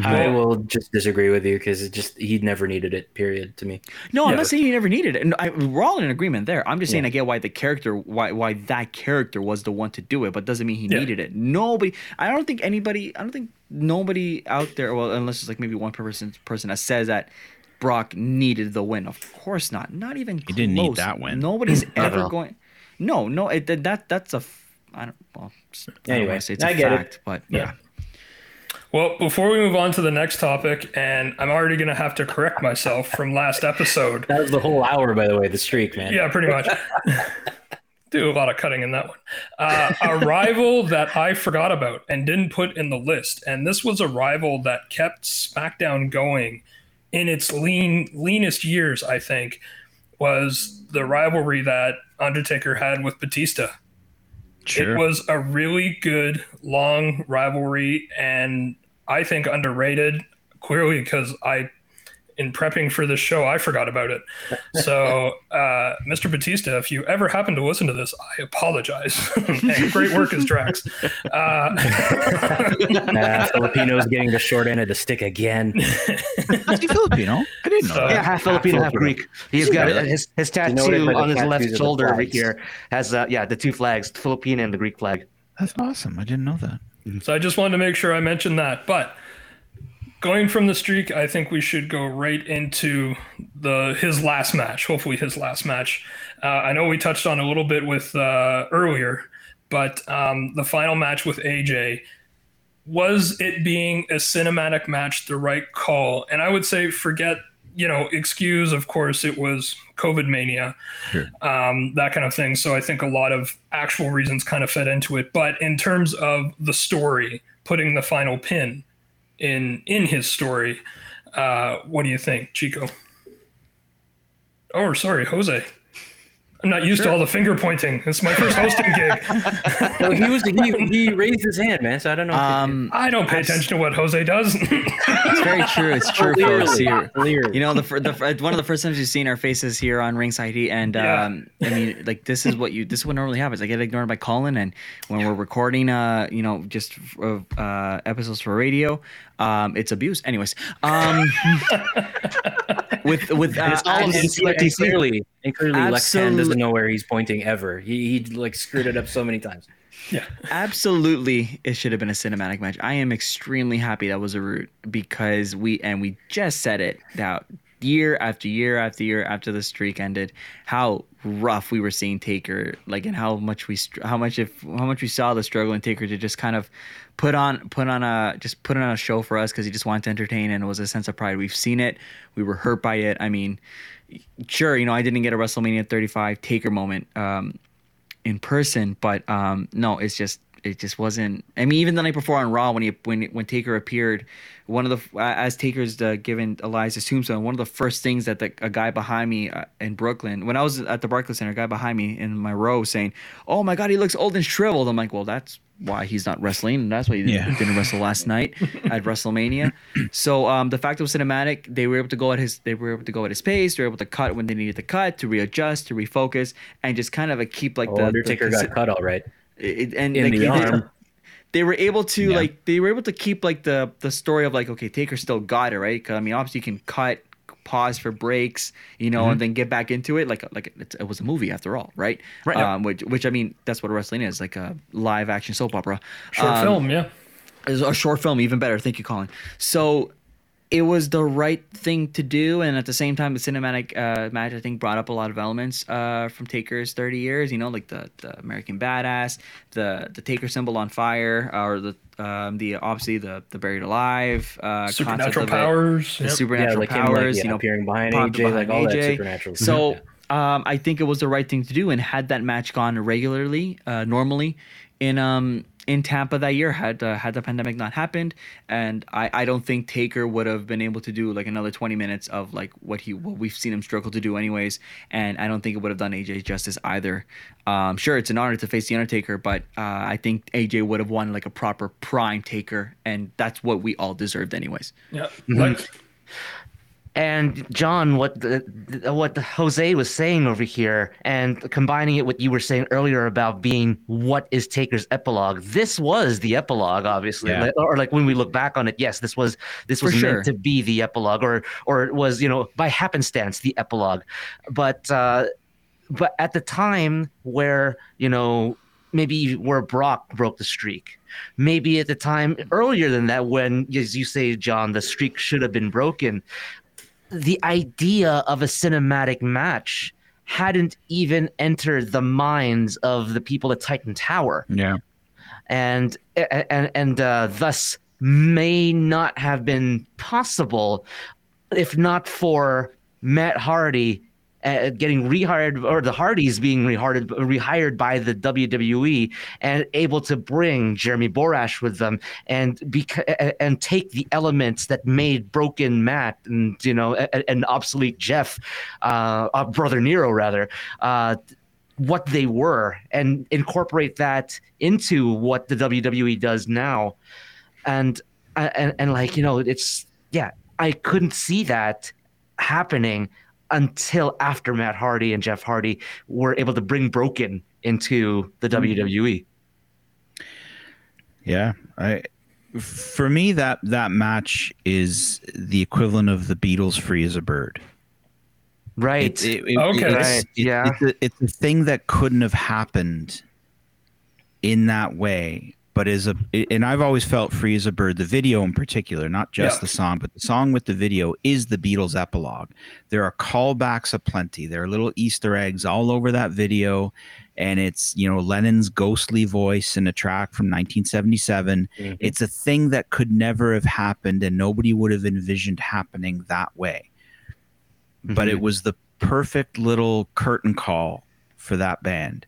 I will just disagree with you because it just he never needed it, period, to me. No, never. I'm not saying he never needed it. No, I, we're all in agreement there. I'm just saying yeah. I get why the character why why that character was the one to do it, but doesn't mean he yeah. needed it. Nobody I don't think anybody I don't think nobody out there, well, unless it's like maybe one person person that says that Brock needed the win. Of course not. Not even close. He didn't need that win. Nobody's ever going. No, no. It, that that's a. I don't. Well, anyway, it's a I get fact, it. But yeah. yeah. Well, before we move on to the next topic, and I'm already gonna have to correct myself from last episode. That was the whole hour, by the way. The streak, man. Yeah, pretty much. Do a lot of cutting in that one. Uh, a rival that I forgot about and didn't put in the list, and this was a rival that kept SmackDown going. In its lean, leanest years, I think, was the rivalry that Undertaker had with Batista. Sure. It was a really good, long rivalry, and I think underrated, clearly, because I, in prepping for this show, I forgot about it. So, uh, Mister Batista, if you ever happen to listen to this, I apologize. And great work as Drax. Uh, nah, Filipino's getting the short end of the stick again. Is he Filipino? I didn't know. So, yeah, half Filipino, half Filipino. Greek. He's got yeah. his, his tattoo you know on his left shoulder over here has, uh, yeah, the two flags, the Filipino and the Greek flag. That's awesome. I didn't know that. So I just wanted to make sure I mentioned that. But going from the streak, I think we should go right into the his last match, hopefully his last match. Uh, I know we touched on a little bit with uh, earlier, but um, the final match with A J. Was it being a cinematic match the right call? And I would say forget, you know, excuse, of course, it was COVID mania, sure. um, that kind of thing. So I think a lot of actual reasons kind of fed into it. But in terms of the story, putting the final pin in in his story, uh, what do you think, Chico? Oh, sorry, Jose. I'm not used sure. to all the finger pointing. It's my first hosting gig. So he was he, he raised his hand, man. So I don't know. Um, I don't pay attention to what Jose does. It's very true. It's true, folks. Here, you know, the, the one of the first times you've seen our faces here on Ringside Heat, and yeah. um, I mean, like this is what you this is what normally happens. I get ignored by Colin, and when we're recording, uh, you know, just uh, episodes for radio, um, it's abuse. Anyways, um, with with uh, it's all and, and, and clearly, and clearly, Lex Tan doesn't know where he's pointing ever. He he like screwed it up so many times. Yeah. Absolutely, it should have been a cinematic match. I am extremely happy that was a route, because we, and we just said it, that year after year after year after the streak ended, how rough we were seeing Taker, like, and how much we how much if how much we saw the struggle in Taker to just kind of put on put on a just put on a show for us, because he just wanted to entertain, and it was a sense of pride. We've seen it, we were hurt by it. I mean, sure, you know, I didn't get a WrestleMania thirty-five Taker moment um in person, but um no, it's just it just wasn't. I mean, even the night before on Raw, when he when when Taker appeared, one of the as Taker's uh, given Eliza's tombstone, one of the first things that the, a guy behind me uh, in Brooklyn, when I was at the Barclays Center, a guy behind me in my row saying, "Oh my God, he looks old and shriveled." I'm like, well, that's why he's not wrestling, and that's why he yeah. didn't, didn't wrestle last night at WrestleMania. So um, the fact it was cinematic, they were able to go at his, they were able to go at his pace. They were able to cut when they needed to cut, to readjust, to refocus, and just kind of like keep like oh, the Undertaker got cut all right. It, and in like, the arm. They, they were able to yeah. like they were able to keep like the the story of like, okay, Taker still got it right. I mean, obviously you can cut, pause for breaks, you know, mm-hmm. and then get back into it. Like like it, it was a movie after all, right? Right. Um, which which I mean, that's what wrestling is, like a live action soap opera, short um, film, yeah. Is a short film, even better. Thank you, Colin. So it was the right thing to do, and at the same time, the cinematic uh, match, I think, brought up a lot of elements uh, from Taker's thirty years. You know, like the, the American Badass, the the Taker symbol on fire, or the um, the obviously the the buried alive, uh, supernatural powers, it, yep. the supernatural yeah, like powers. Him, like, yeah, you know, appearing behind A J, behind like all A J. That supernatural. So yeah. um, I think it was the right thing to do, and had that match gone regularly, uh, normally, in um. in Tampa that year, had uh, had the pandemic not happened, and I, I don't think Taker would have been able to do like another twenty minutes of like what he what we've seen him struggle to do anyways, and I don't think it would have done A J justice either. Um, sure, it's an honor to face The Undertaker, but uh, I think A J would have won like a proper prime Taker, and that's what we all deserved anyways. Yeah. Mm-hmm. And John, what the, what the Jose was saying over here, and combining it with you were saying earlier about being what is Taker's epilogue. This was the epilogue, obviously, yeah. like, or like when we look back on it, yes, this was this was For meant sure. to be the epilogue, or or it was, you know, by happenstance the epilogue. But uh, but at the time where, you know, maybe where Brock broke the streak. Maybe at the time earlier than that when, as you say, John, the streak should have been broken. The idea of a cinematic match hadn't even entered the minds of the people at Titan Tower. Yeah. And and and uh, thus may not have been possible if not for Matt Hardy uh, getting rehired, or the Hardys being rehired, rehired by the W W E, and able to bring Jeremy Borash with them, and beca- and take the elements that made broken Matt and, you know, and obsolete Jeff, uh, uh, Brother Nero rather, uh, what they were, and incorporate that into what the W W E does now, and and and like, you know, it's yeah, I couldn't see that happening until after Matt Hardy and Jeff Hardy were able to bring Broken into the W W E. Yeah. I, for me, that, that match is the equivalent of the Beatles Free as a Bird. Right. It, it, it, okay. It, right. It, yeah. It's a, it's a thing that couldn't have happened in that way, but is a, and I've always felt Free as a Bird, the video in particular, not just yeah. the song, but the song with the video is the Beatles epilogue. There are callbacks aplenty. There are little Easter eggs all over that video. And it's, you know, Lennon's ghostly voice in a track from nineteen seventy-seven. Mm-hmm. It's a thing that could never have happened, and nobody would have envisioned happening that way. Mm-hmm. But it was the perfect little curtain call for that band.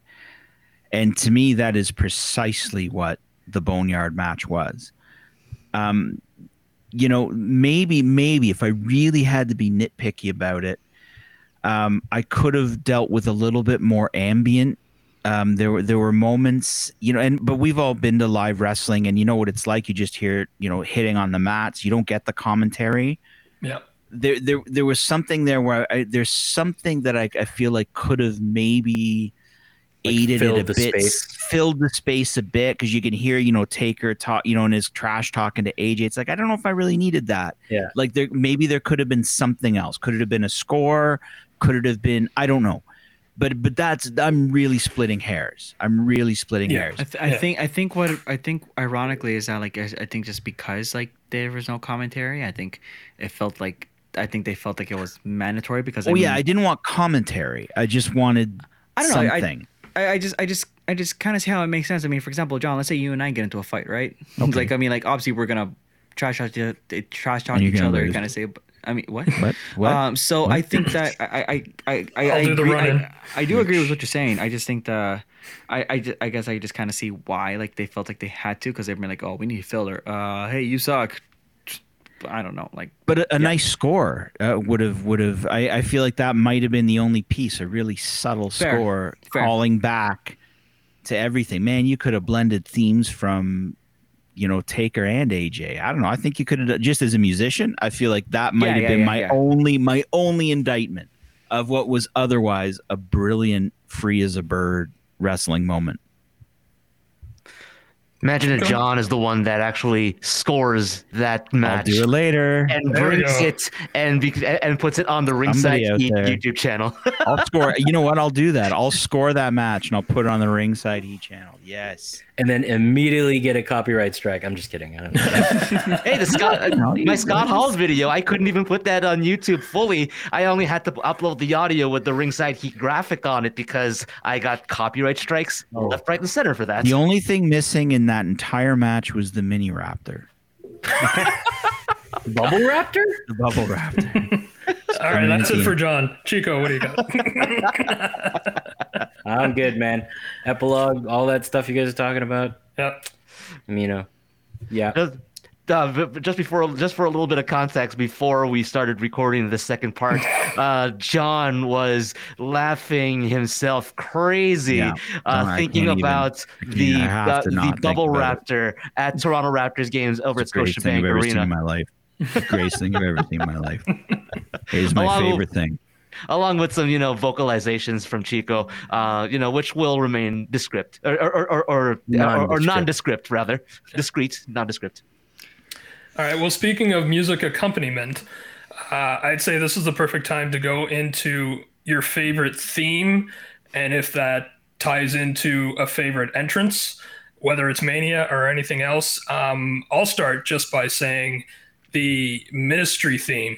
And to me, that is precisely what the Boneyard match was. Um, you know, maybe, maybe if I really had to be nitpicky about it, um, I could have dealt with a little bit more ambient. Um, there were there were moments, you know, and but we've all been to live wrestling, and you know what it's like. You just hear, you know, hitting on the mats. You don't get the commentary. Yeah. There there there was something there where I, there's something that I, I feel like could have maybe. Aided like it a bit, space. Filled the space a bit, because you can hear, you know, Taker talk, you know, in his trash talking to A J. It's like, I don't know if I really needed that. Yeah. Like there, maybe there could have been something else. Could it have been a score? Could it have been, I don't know. But but that's I'm really splitting hairs. I'm really splitting yeah. hairs. I, th- I yeah. think I think what I think ironically is that like I, I think just because like there was no commentary, I think it felt like I think they felt like it was mandatory because. Oh I mean, yeah, I didn't want commentary. I just wanted I don't know, something. I, I, I just I just I just kind of see how it makes sense. I mean, for example, John, let's say you and I get into a fight, right? Okay. Like I mean, like obviously we're gonna trash talk to, trash talk each other and kind of say. I mean, what? What? What? Um, so what? I think that I I I I, I, agree, I I do agree with what you're saying. I just think the I I, I guess I just kind of see why like they felt like they had to because they've been like, oh, we need filler. Uh, hey, you suck. I don't know, like. But a, a yeah. nice score uh, would have would have. I, I feel like that might have been the only piece, a really subtle Fair. score Fair. calling back to everything. Man, you could have blended themes from. You know, Taker and A J. I don't know. I think you could have, just as a musician, I feel like that might yeah, have yeah, been yeah, my yeah. only my only indictment of what was otherwise a brilliant free as a bird wrestling moment. Imagine if John is the one that actually scores that match. I'll do it later. And there brings it and be, and puts it on the Ringside Heat YouTube channel. I'll score. You know what? I'll do that. I'll score that match and I'll put it on the Ringside Heat channel. Yes. And then immediately get a copyright strike. I'm just kidding. I don't know. Hey, the Scott, my Scott Hall's video, I couldn't even put that on YouTube fully. I only had to upload the audio with the Ringside Heat graphic on it because I got copyright strikes oh. left, right, and center for that. The only thing missing in that entire match was the mini raptor. The bubble raptor? The bubble raptor. All right, that's it for John. Chico, what do you got? I'm good, man. Epilogue, all that stuff you guys are talking about. Yep. I mean, you know, yeah. Just, uh, just before, just for a little bit of context, before we started recording the second part, uh, John was laughing himself crazy, yeah. uh, no, thinking about the uh, the bubble raptor it. at Toronto Raptors games over it's at Scotiabank Arena. Greatest thing I've ever seen in my life. The greatest thing I've ever seen in my life. It is my along favorite with, thing. Along with some, you know, vocalizations from Chico, uh, you know, which will remain descript or or or, or, non-descript. or, or nondescript rather, discreet, nondescript. All right. Well, speaking of music accompaniment, uh, I'd say this is the perfect time to go into your favorite theme, and if that ties into a favorite entrance, whether it's Mania or anything else. Um, I'll start just by saying the Ministry theme.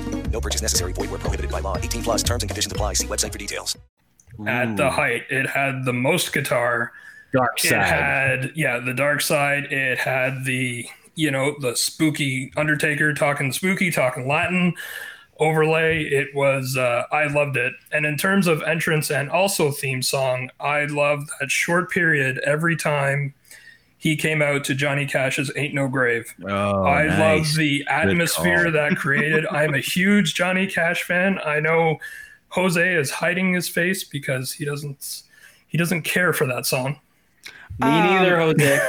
No purchase necessary. Void where prohibited by law. eighteen plus terms and conditions apply. See website for details. Ooh. At the height, it had the most guitar. Dark side. It had, yeah, the dark side. It had the, you know, the spooky Undertaker talking spooky, talking Latin overlay. It was, uh, I loved it. And in terms of entrance and also theme song, I loved that short period every time he came out to Johnny Cash's Ain't No Grave. Oh, I nice. love the atmosphere that created. I'm a huge Johnny Cash fan. I know Jose is hiding his face because he doesn't he doesn't care for that song. Me um, neither, Jose.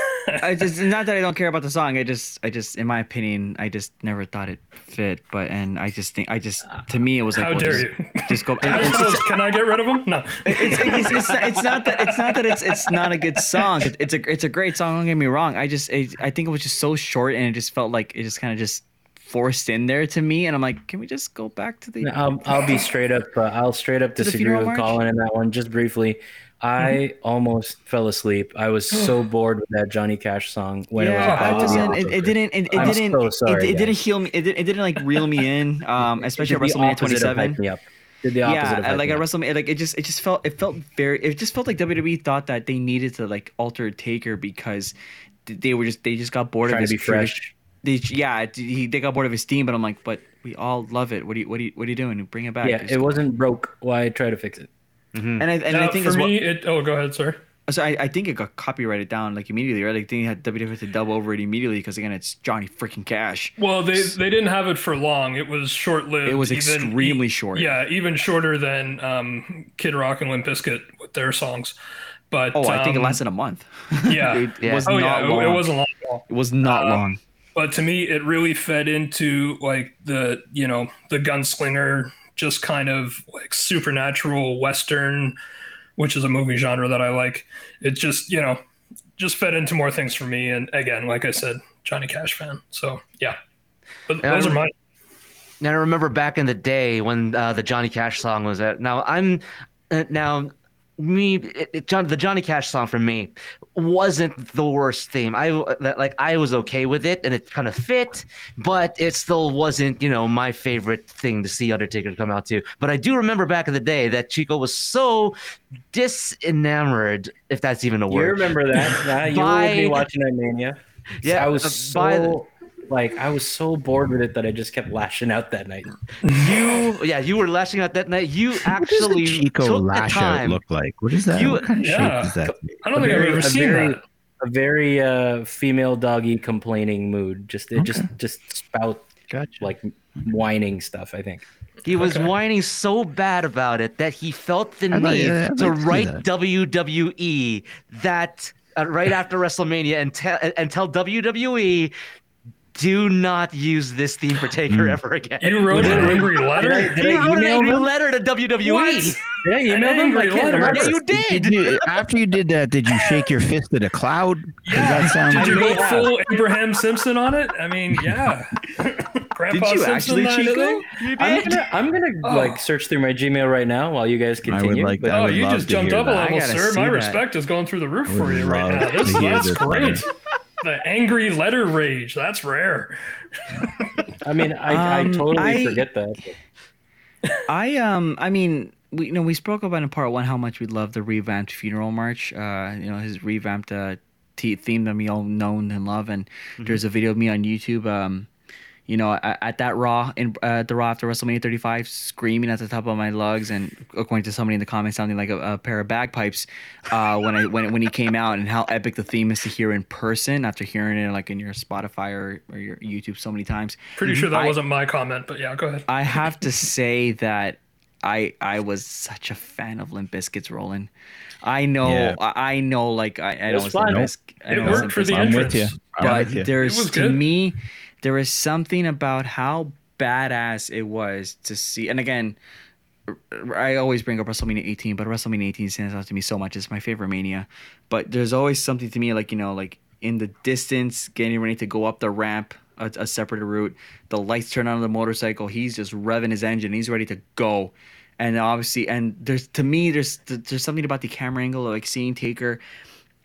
I just not that I don't care about the song. I just I just in my opinion, I just never thought it fit. But and I just think I just to me it was like how well, dare just, you? Just go. And, and, just, can I get rid of him? No. It's, it's, it's, not, it's not that it's not that it's it's not a good song. It, it's a it's a great song. Don't get me wrong. I just it, I think it was just so short and it just felt like it just kind of just forced in there to me. And I'm like, can we just go back to the? No, I'll, I'll be straight up. Uh, I'll straight up disagree with Colin in that one just briefly. I almost fell asleep. I was so bored with that Johnny Cash song when yeah, it was about I to be it, it didn't. It, it I'm didn't. So sorry, it, it yeah. didn't heal me. It, it didn't like reel me in. Um, especially at WrestleMania twenty-seven. Did the opposite yeah, of like at WrestleMania, like it just, it just felt, it felt very, it just felt like W W E thought that they needed to like alter Taker because they were just, they just got bored Trying of his to be fresh. They, yeah, he, they got bored of his theme, but I'm like, but we all love it. What do you, what do you, what are you doing? Bring it back. Yeah, just, it wasn't broke. Why try to fix it? Mm-hmm. And I and now, I think for well, me, it. Oh, go ahead, sir. So I, I think it got copyrighted down like immediately, right? Like they had W W E had to dub over it immediately because again, it's Johnny freaking Cash. Well, they so, they didn't have it for long. It was short lived. It was even, extremely short. Yeah, even shorter than um, Kid Rock and Limp Bizkit with their songs. But oh, I um, think it lasted a month. Yeah, it, yeah. Was oh, not yeah long. It, it wasn't long. At all. It was not uh, long. But to me, it really fed into like the you know the gunslinger, just kind of like supernatural Western, which is a movie genre that I like. It just you know just fed into more things for me. And again, like I said, Johnny Cash fan. So yeah, but those um, are mine. Now I remember back in the day when uh, the Johnny Cash song was out. Now I'm uh, now. Me, it, it, John, the Johnny Cash song for me wasn't the worst theme. I like, I was okay with it, and it kind of fit, but it still wasn't, you know, my favorite thing to see Undertaker come out to. But I do remember back in the day that Chico was so disenamored, if that's even a word. You remember that? Yeah, you by, were with me watching Mania. Yeah, so I was so. Like, I was so bored with it that I just kept lashing out that night. You, yeah, you were lashing out that night. You actually Chico took lash the time. Out look like? What is that? You, what kind of yeah. shape is that? I don't a think very, I've ever seen very, that. A very uh, female doggy complaining mood. Just it okay. just just spout gotcha. Like whining stuff. I think he was okay. whining so bad about it that he felt the I'd need like, to write that. W W E that uh, right after WrestleMania and tell and tell W W E. Do not use this theme for Taker ever again. You wrote an angry letter? Did I, did you I wrote an angry him? Letter to W W E. What? Yeah, you emailed them. I can't remember. Yeah, you did. Did you, after you did that, did you shake your fist at a cloud? Does that sound Did you go yeah. full Abraham Simpson on it? I mean, yeah. Grandpa did you Simpson actually, Chico? You did? I'm gonna, I'm gonna oh. like search through my Gmail right now while you guys continue. I would like, oh, I would you just jumped up a level, sir. My that. Respect is going through the roof for you right now. This That's great. The angry letter rage. That's rare. I mean, I, um, I totally I, forget that. I um, I mean, we you know we spoke about in part one how much we love the revamped funeral march. Uh, you know his revamped uh t- theme that we all know and love. And mm-hmm. there's a video of me on YouTube. Um, you know at, at that Raw in uh, the Raw after WrestleMania thirty-five, screaming at the top of my lungs, and according to somebody in the comments, sounding like a, a pair of bagpipes uh, when I when when he came out, and how epic the theme is to hear in person after hearing it like in your Spotify or, or your YouTube so many times. Pretty sure that I, wasn't my comment, but yeah, go ahead. I have to say that I I was such a fan of Limp Bizkit's Rollin'. I know, yeah. I, I know, like I, I don't know. It, it worked for the entrance, I'm with you. but with you. there's to good. me. There was something about how badass it was to see. And again, I always bring up WrestleMania eighteen, but WrestleMania eighteen stands out to me so much. It's my favorite Mania. But there's always something to me, like, you know, like in the distance, getting ready to go up the ramp, a, a separate route. The lights turn on the motorcycle. He's just revving his engine. He's ready to go. And obviously, and there's to me, there's there's something about the camera angle, like seeing Taker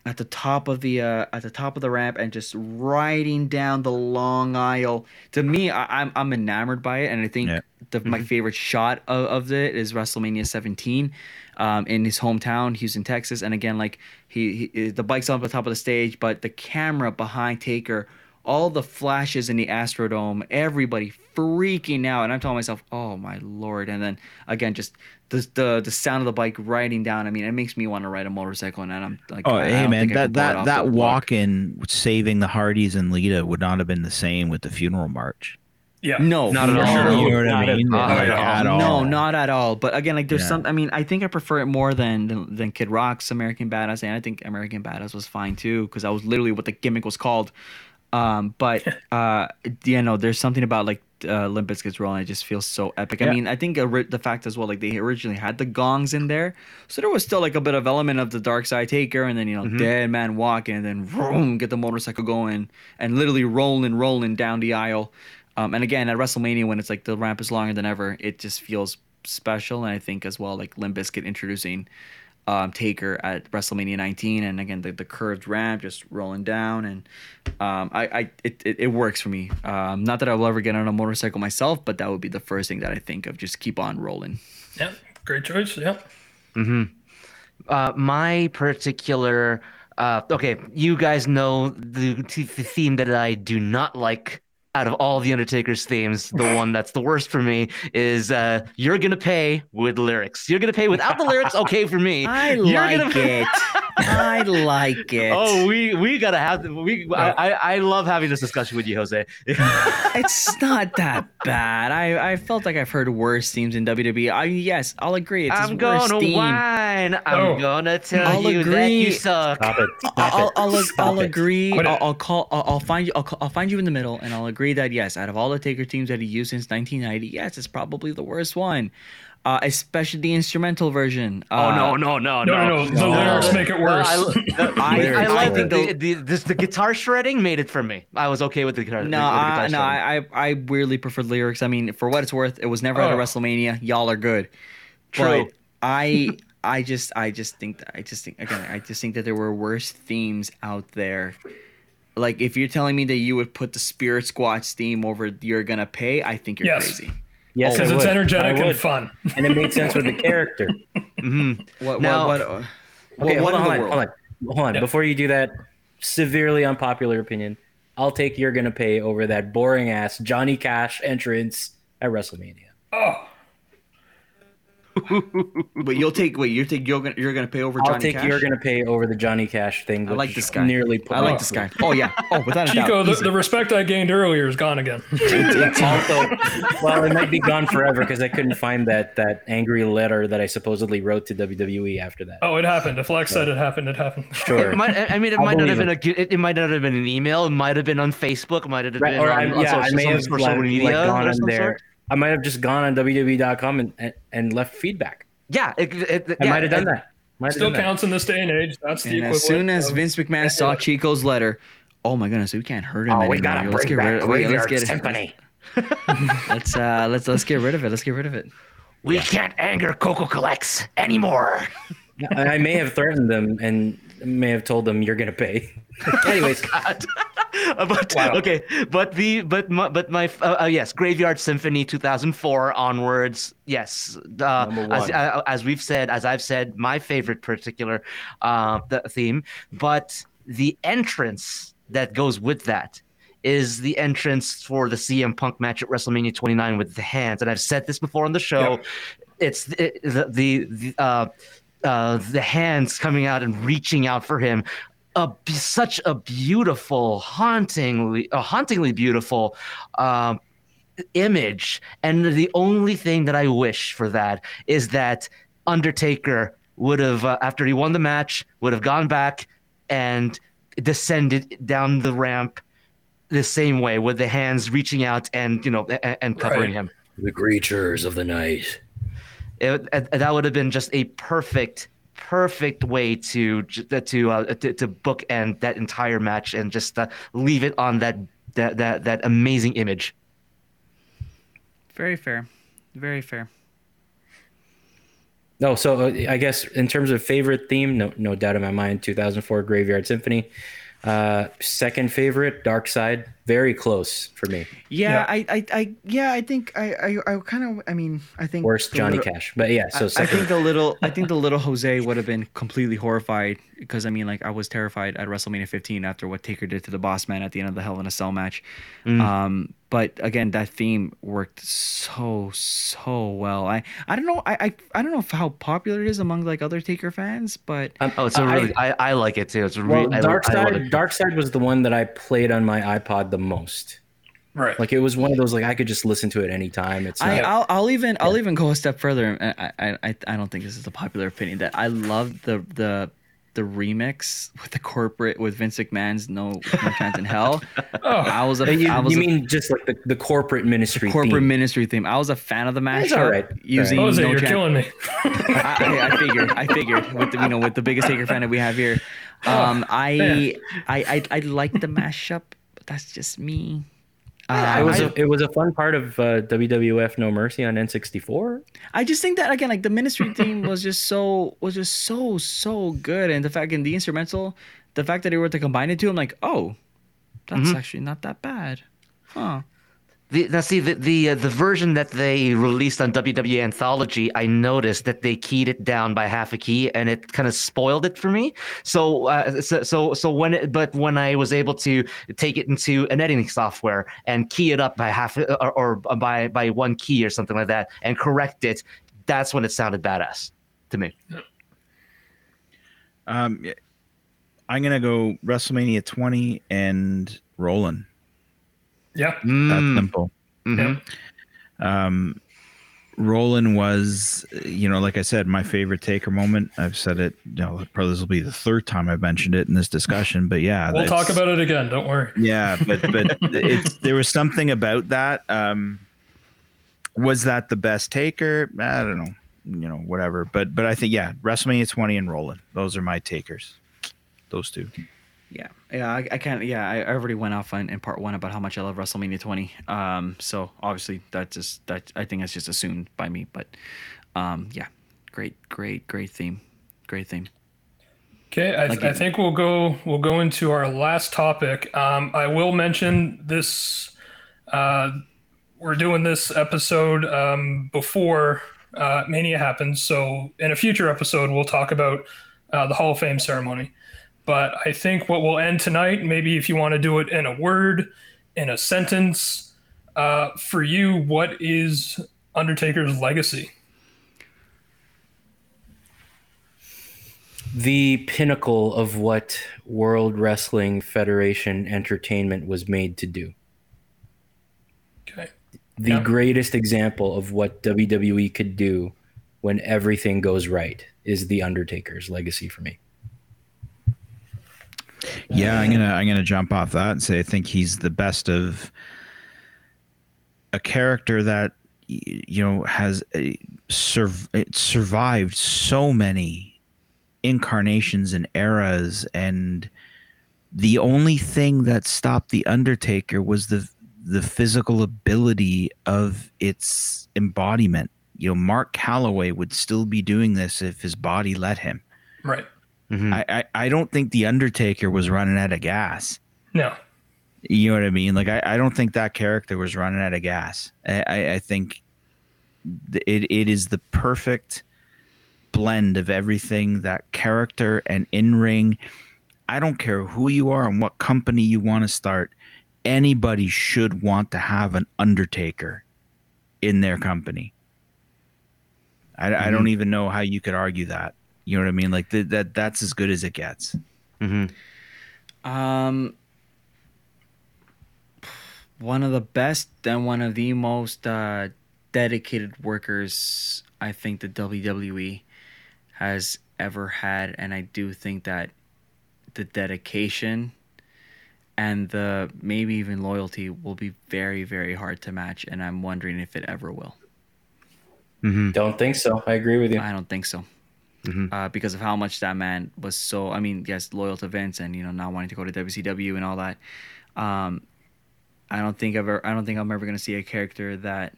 at the top of the uh, at the top of the ramp and just riding down the long aisle. To me, I, I'm I'm enamored by it, and I think yeah. the, mm-hmm. my favorite shot of, of it is WrestleMania seventeen, um, in his hometown, Houston, Texas. And again, like he, he the bike's on the top of the stage, but the camera behind Taker, all the flashes in the Astrodome, everybody freaking out, and I'm telling myself, "Oh my lord!" And then again, just the the, the sound of the bike riding down. I mean, it makes me want to ride a motorcycle, and I'm like, "Oh, I, hey I man, that that that walk in saving the Hardys and Lita would not have been the same with the funeral march." Yeah, no, not at all. You know what I mean? No, not at all. But again, like there's yeah. some. I mean, I think I prefer it more than than, than Kid Rock's American Badass, and I think American Badass was fine too because that was literally what the gimmick was called. Um, but uh, you know, there's something about like uh, Limp Bizkit's Rollin'. It just feels so epic. Yeah. I mean, I think ri- the fact as well, like they originally had the gongs in there, so there was still like a bit of element of the Dark Side Taker, and then you know, mm-hmm. dead man walking, and then vroom, get the motorcycle going, and literally rolling, rolling down the aisle. Um, and again, at WrestleMania, when it's like the ramp is longer than ever, it just feels special. And I think as well, like Limp Bizkit introducing Um, Taker at WrestleMania nineteen, and again the, the curved ramp just rolling down, and um, I, I it, it, it works for me. Um, not that I will ever get on a motorcycle myself, but that would be the first thing that I think of. Just keep on rolling. Yeah, great choice. Yeah. Mm-hmm. Uh, my particular uh, okay, you guys know the, the theme that I do not like. Out of all the Undertaker's themes, the one that's the worst for me is uh, "You're Gonna Pay" with lyrics. "You're Gonna Pay" without the lyrics, okay for me. I you're like gonna... it. I like it. Oh, we we gotta have we. I, I I love having this discussion with you, Jose. It's not that bad. I, I felt like I've heard worse themes in W W E. I yes, I'll agree. It's I'm gonna theme. whine. I'm oh. gonna tell I'll you agree. that you suck. Stop it. Stop I'll I'll, I'll, Stop I'll it. agree. I'll, I'll call. I'll, I'll find you. I'll, I'll find you in the middle, and I'll agree that yes, out of all the Taker teams that he used since nineteen ninety, yes, it's probably the worst one. Uh, especially the instrumental version. Uh, oh no, no, no, no, no! no. The lyrics make it worse. No, I, the, I, I like the the, the, this, the guitar shredding made it for me. I was okay with the guitar. No, the, the guitar I, no, I I weirdly prefer lyrics. I mean, for what it's worth, it was never oh. at a WrestleMania. Y'all are good. True. But I I just I just think that, I just think again I just think that there were worse themes out there. Like if you're telling me that you would put the Spirit Squad's theme over "You're Gonna Pay," I think you're yes. crazy. Yes, because oh, it's would. energetic and fun, and it made sense with the character. Mm-hmm. What? Now, what? what uh, okay, what hold, on, hold on, hold on. Yep. Before you do that, severely unpopular opinion. I'll take "You're Gonna Pay" over that boring ass Johnny Cash entrance at WrestleMania. Oh. But you'll take wait you take you're gonna you're gonna pay over Johnny I'll take Cash? You're gonna pay over the Johnny Cash thing. I like this guy. Nearly I like this guy. Oh yeah. Oh, without a doubt. Chico, the, the respect I gained earlier is gone again. It's also, well, it might be gone forever because I couldn't find that that angry letter that I supposedly wrote to W W E after that. Oh, it happened. If Lex so, said it happened, it happened. Sure. It might, I mean, it I might not have been a it, it might not have been an email. It might have been on Facebook. It might have been right, or on, I, on yeah, social, I may have social like, media like gone on there. Sort. I might have just gone on W W E dot com and, and, and left feedback. Yeah, it, it, I yeah, might have done it, that. Might still done counts that. in this day and age. That's and the equivalent. As soon as of, Vince McMahon yeah, saw Chico's letter, oh my goodness, we can't hurt him oh, anymore. We gotta let's bring get back rid of let's get it. let's uh, let's let's get rid of it. Let's get rid of it. We yeah. can't anger Coco Collects anymore. I may have threatened them and may have told them you're gonna pay. Anyways. Oh, But, wow. Okay, but the but my, but my uh, uh, yes, Graveyard Symphony two thousand four onwards. Yes, uh, as, uh, as we've said, as I've said, my favorite particular uh, the theme. But the entrance that goes with that is the entrance for the C M Punk match at WrestleMania twenty-nine with the hands. And I've said this before on the show. Yep. It's it, the the the, uh, uh, the hands coming out and reaching out for him. A, such a beautiful, hauntingly, a hauntingly beautiful um, image. And the only thing that I wish for that is that Undertaker would have, uh, after he won the match, would have gone back and descended down the ramp the same way with the hands reaching out and, you know, and, and covering right. him. The creatures of the night. It, it, that would have been just a perfect perfect way to to uh, to, to bookend that entire match and just uh, leave it on that, that that that amazing image. Very fair, very fair. No, so uh, I guess in terms of favorite theme, no no doubt in my mind, two thousand four Graveyard Symphony. Uh, second favorite, Dark Side, very close for me. Yeah, yeah. I, I, I, yeah, I think I, I, I kind of, I mean, I think worst Johnny little, Cash, but yeah. So I, I think the little, I think the little Jose would have been completely horrified because I mean, like, I was terrified at WrestleMania fifteen after what Taker did to the Boss Man at the end of the Hell in a Cell match. Mm. Um, but again, that theme worked so so well. I, I don't know. I, I I don't know how popular it is among like other Taker fans, but um, oh, so really, I, I I like it too. It's really well, Dark Side. I Dark Side was the one that I played on my iPod the most. Right. Like it was one of those like I could just listen to it anytime. It's. Not, I, I'll I'll even yeah. I'll even go a step further. I, I I don't think this is a popular opinion that I love the the. The remix with the corporate with Vince McMahon's no, no chance in hell. oh. I was a. You, I was you a, mean just like the, the corporate ministry the corporate theme. ministry theme. I was a fan of the match. It's all right. Using all right. Jose, no you're chance. killing me. I, I, I figured. I figured with the you know with the biggest Taker fan that we have here. Um, I, I I I like the mashup, but that's just me. Uh, it was I, a, it was a fun part of uh, W W F No Mercy on N sixty-four. I just think that again, like the ministry theme was just so was just so so good, and the fact in the instrumental, the fact that they were to combine the two, I'm like, oh, that's mm-hmm. actually not that bad, huh? The, now see the the, uh, the version that they released on W W E Anthology, I noticed that they keyed it down by half a key, and it kind of spoiled it for me. So uh, so so so when it, but when I was able to take it into an editing software and key it up by half or, or by by one key or something like that and correct it, that's when it sounded badass to me. Um, I'm gonna go WrestleMania twenty and Roland. Yeah, mm. That's simple. Mm-hmm. Yeah. Um, Roland was, you know, like I said, my favorite Taker moment. I've said it, you know, probably this will be the third time I've mentioned it in this discussion, but yeah, we'll talk about it again. Don't worry. Yeah, but but it's there was something about that. Um, was that the best Taker? I don't know, you know, whatever. But but I think yeah, WrestleMania twenty and Roland. Those are my Takers. Those two. Yeah, yeah, I, I can't. Yeah, I already went off on, in part one about how much I love WrestleMania twenty. Um, so obviously that's just that. I think that's just assumed by me. But, um, yeah, great, great, great theme, great theme. Okay, I, like I think we'll go. We'll go into our last topic. Um, I will mention this. Uh, we're doing this episode um, before uh, Mania happens, so in a future episode we'll talk about uh, the Hall of Fame ceremony. But I think what we'll end tonight, maybe if you want to do it in a word, in a sentence, uh, for you, what is Undertaker's legacy? The pinnacle of what World Wrestling Federation entertainment was made to do. Okay. The yeah. greatest example of what W W E could do when everything goes right is the Undertaker's legacy for me. Yeah, I'm gonna I'm gonna jump off that and say I think he's the best of a character that, you know, has a, sur- survived so many incarnations and eras, and the only thing that stopped the Undertaker was the the physical ability of its embodiment. You know, Mark Calaway would still be doing this if his body let him. Right. Mm-hmm. I, I, I don't think The Undertaker was running out of gas. No. You know what I mean? Like, I, I don't think that character was running out of gas. I, I, I think it it is the perfect blend of everything, that character and in-ring. I don't care who you are and what company you want to start. Anybody should want to have an Undertaker in their company. I, mm-hmm. I don't even know how you could argue that. You know what I mean? Like th- that that's as good as it gets. Mm-hmm. Um, one of the best and one of the most uh, dedicated workers I think the W W E has ever had. And I do think that the dedication and the maybe even loyalty will be very, very hard to match. And I'm wondering if it ever will. Mm-hmm. Don't think so. I agree with you. I don't think so. Mm-hmm. Uh, because of how much that man was so, I mean, yes, loyal to Vince and, you know, not wanting to go to W C W and all that. Um, I don't think I've ever, I don't think I'm ever going to see a character that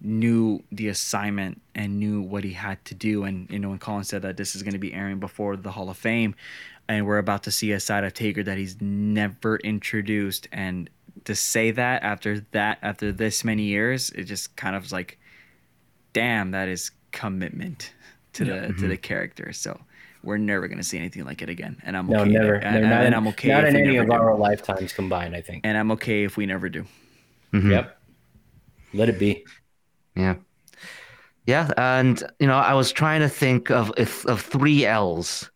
knew the assignment and knew what he had to do. And, you know, when Colin said that this is going to be airing before the Hall of Fame and we're about to see a side of Taker that he's never introduced. And to say that after that, after this many years, it just kind of was like, damn, that is commitment. To the mm-hmm. to the character, so we're never gonna see anything like it again, and I'm no, okay. Never, and, not, and I'm okay. Not if in we any never of do. Our lifetimes combined, I think. And I'm okay if we never do. Mm-hmm. Yep. Let it be. Yeah. Yeah, and you know, I was trying to think of if of three L's,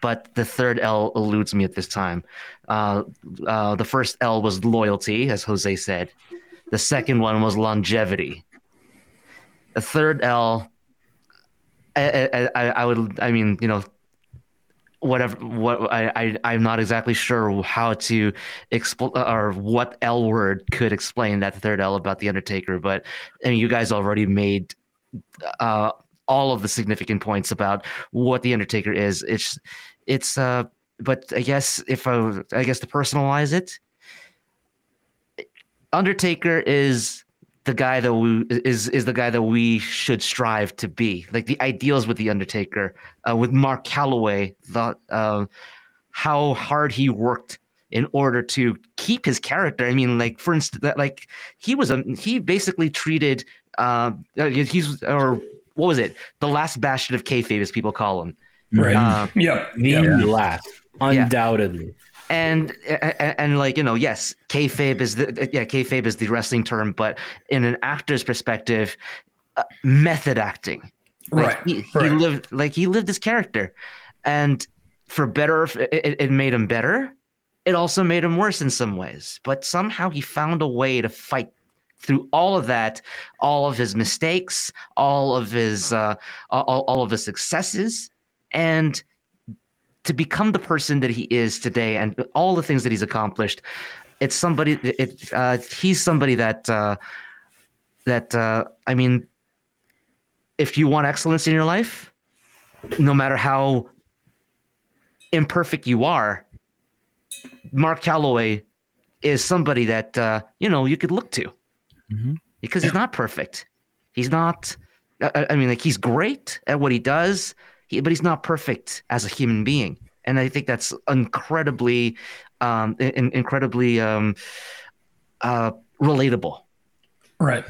but the third L eludes me at this time. Uh, uh, the first L was loyalty, as Jose said. The second one was longevity. The third L. I, I, I would, I mean, you know, whatever, what I, I, I'm not exactly sure how to explain or what L word could explain that third L about The Undertaker, but I mean, you guys already made uh, all of the significant points about what The Undertaker is. It's, it's, uh, but I guess if I, I guess to personalize it, Undertaker is the guy that we is is the guy that we should strive to be. Like the ideals with The Undertaker, uh, with Mark Calaway, the uh, how hard he worked in order to keep his character. I mean, like for instance, that like he was a he basically treated uh, he's or what was it? The last bastion of kayfabe, as people call him. Right. Uh, yeah. The yeah. last, undoubtedly. Yeah. And, and and like, you know, yes, kayfabe is the yeah kayfabe is the wrestling term, but in an actor's perspective, uh, method acting. Like right. He, right. he lived like he lived his character, and for better, it, it made him better. It also made him worse in some ways, but somehow he found a way to fight through all of that, all of his mistakes, all of his, uh, all, all of his successes, and to become the person that he is today and all the things that he's accomplished. It's somebody, it, uh, he's somebody that, uh, that, uh, I mean, if you want excellence in your life, no matter how imperfect you are, Mark Calaway is somebody that, uh, you know, you could look to. Mm-hmm. Because he's not perfect. He's not, I, I mean, like, he's great at what he does, he, but he's not perfect as a human being. And I think that's incredibly, um, in, incredibly um, uh, relatable. Right.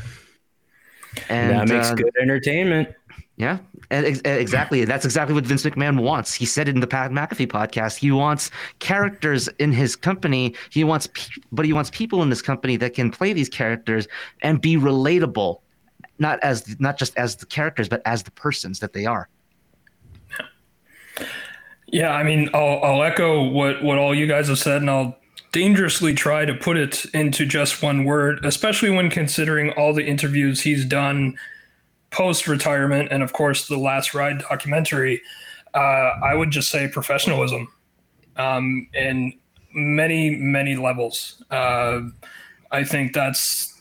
And that makes uh, good entertainment. Yeah, exactly. That's exactly what Vince McMahon wants. He said it in the Pat McAfee podcast. He wants characters in his company. He wants, pe- but he wants people in this company that can play these characters and be relatable, not as not just as the characters, but as the persons that they are. Yeah, I mean, I'll, I'll echo what what all you guys have said, and I'll dangerously try to put it into just one word, especially when considering all the interviews he's done post-retirement, and of course the Last Ride documentary. uh, I would just say professionalism um, in many, many levels. Uh, I think that's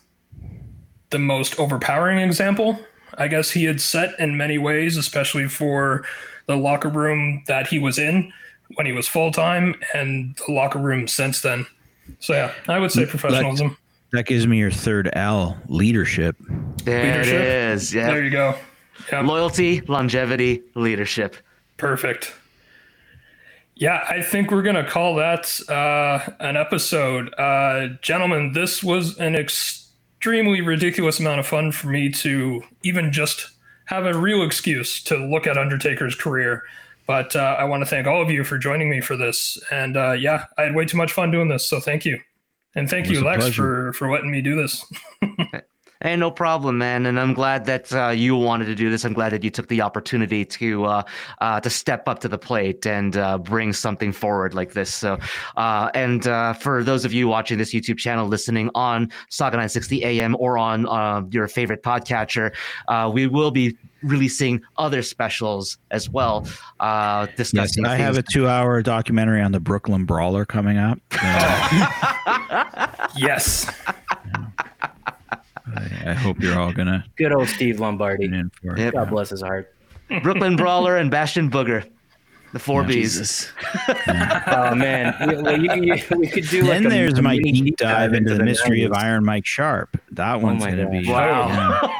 the most overpowering example, I guess, he had set in many ways, especially for the locker room that he was in when he was full-time and the locker room since then. So yeah, I would say professionalism. That, that gives me your third L, leadership. There leadership. It is. Yep. There you go. Yep. Loyalty, longevity, leadership. Perfect. Yeah, I think we're going to call that uh, an episode. Uh, gentlemen, this was an extremely ridiculous amount of fun for me to even just have a real excuse to look at Undertaker's career. But uh, I want to thank all of you for joining me for this. And uh, yeah, I had way too much fun doing this. So thank you. And thank you, Lex, for, for letting me do this. Hey, no problem, man. And I'm glad that uh, you wanted to do this. I'm glad that you took the opportunity to uh, uh, to step up to the plate and uh, bring something forward like this. So, uh, and uh, for those of you watching this YouTube channel, listening on Saga nine sixty A M or on uh, your favorite podcatcher, uh, we will be releasing other specials as well. Uh, discussing. Yes, I things. have a two-hour documentary on the Brooklyn Brawler coming up. Uh, yes. I hope you're all gonna. Good old Steve Lombardi. In for it. Yep. God bless his heart. Brooklyn Brawler and Bastion Booger, the four yeah, B's. Yeah. Oh man, we, we, we, we could do. Then like there's a, my deep, deep dive, dive into, into the, the mystery nineties. Of Iron Mike Sharp. That one's oh gonna God. Be. Wow.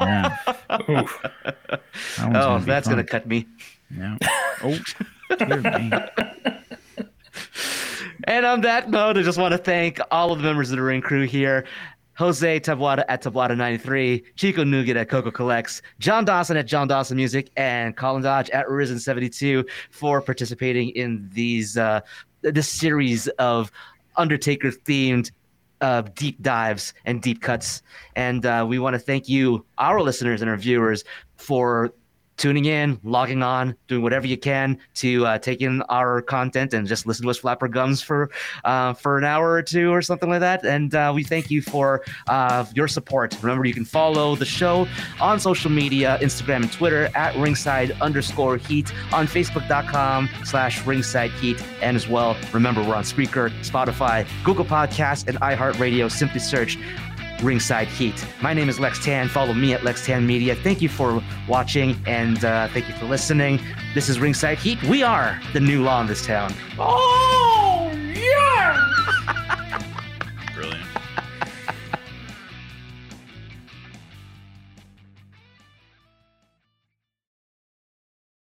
Yeah, yeah. That oh, gonna that's fun. Gonna cut me. Yeah. Oh. Dear me. And on that note, I just want to thank all of the members of the Ring Crew here. Jose Tabuada at Tabuada ninety-three, Chico Nuguid at Coco Collects, John Dawson at John Dawson Music, and Colin Dodge at Risen seventy-two for participating in these uh, this series of Undertaker-themed uh, deep dives and deep cuts. And uh, we want to thank you, our listeners and our viewers, for tuning in, logging on, doing whatever you can to uh, take in our content and just listen to us flap our gums for uh, for an hour or two or something like that. And uh, we thank you for uh, your support. Remember, you can follow the show on social media, Instagram and Twitter at ringside underscore heat, on facebook.com slash ringside heat. And as well, remember, we're on Spreaker, Spotify, Google Podcasts, and iHeartRadio. Simply search Ringside Heat. My name is Lex Tan. Follow me at Lex Tan Media. Thank you for watching, and uh, thank you for listening. This is Ringside Heat. We are the new law in this town. Oh!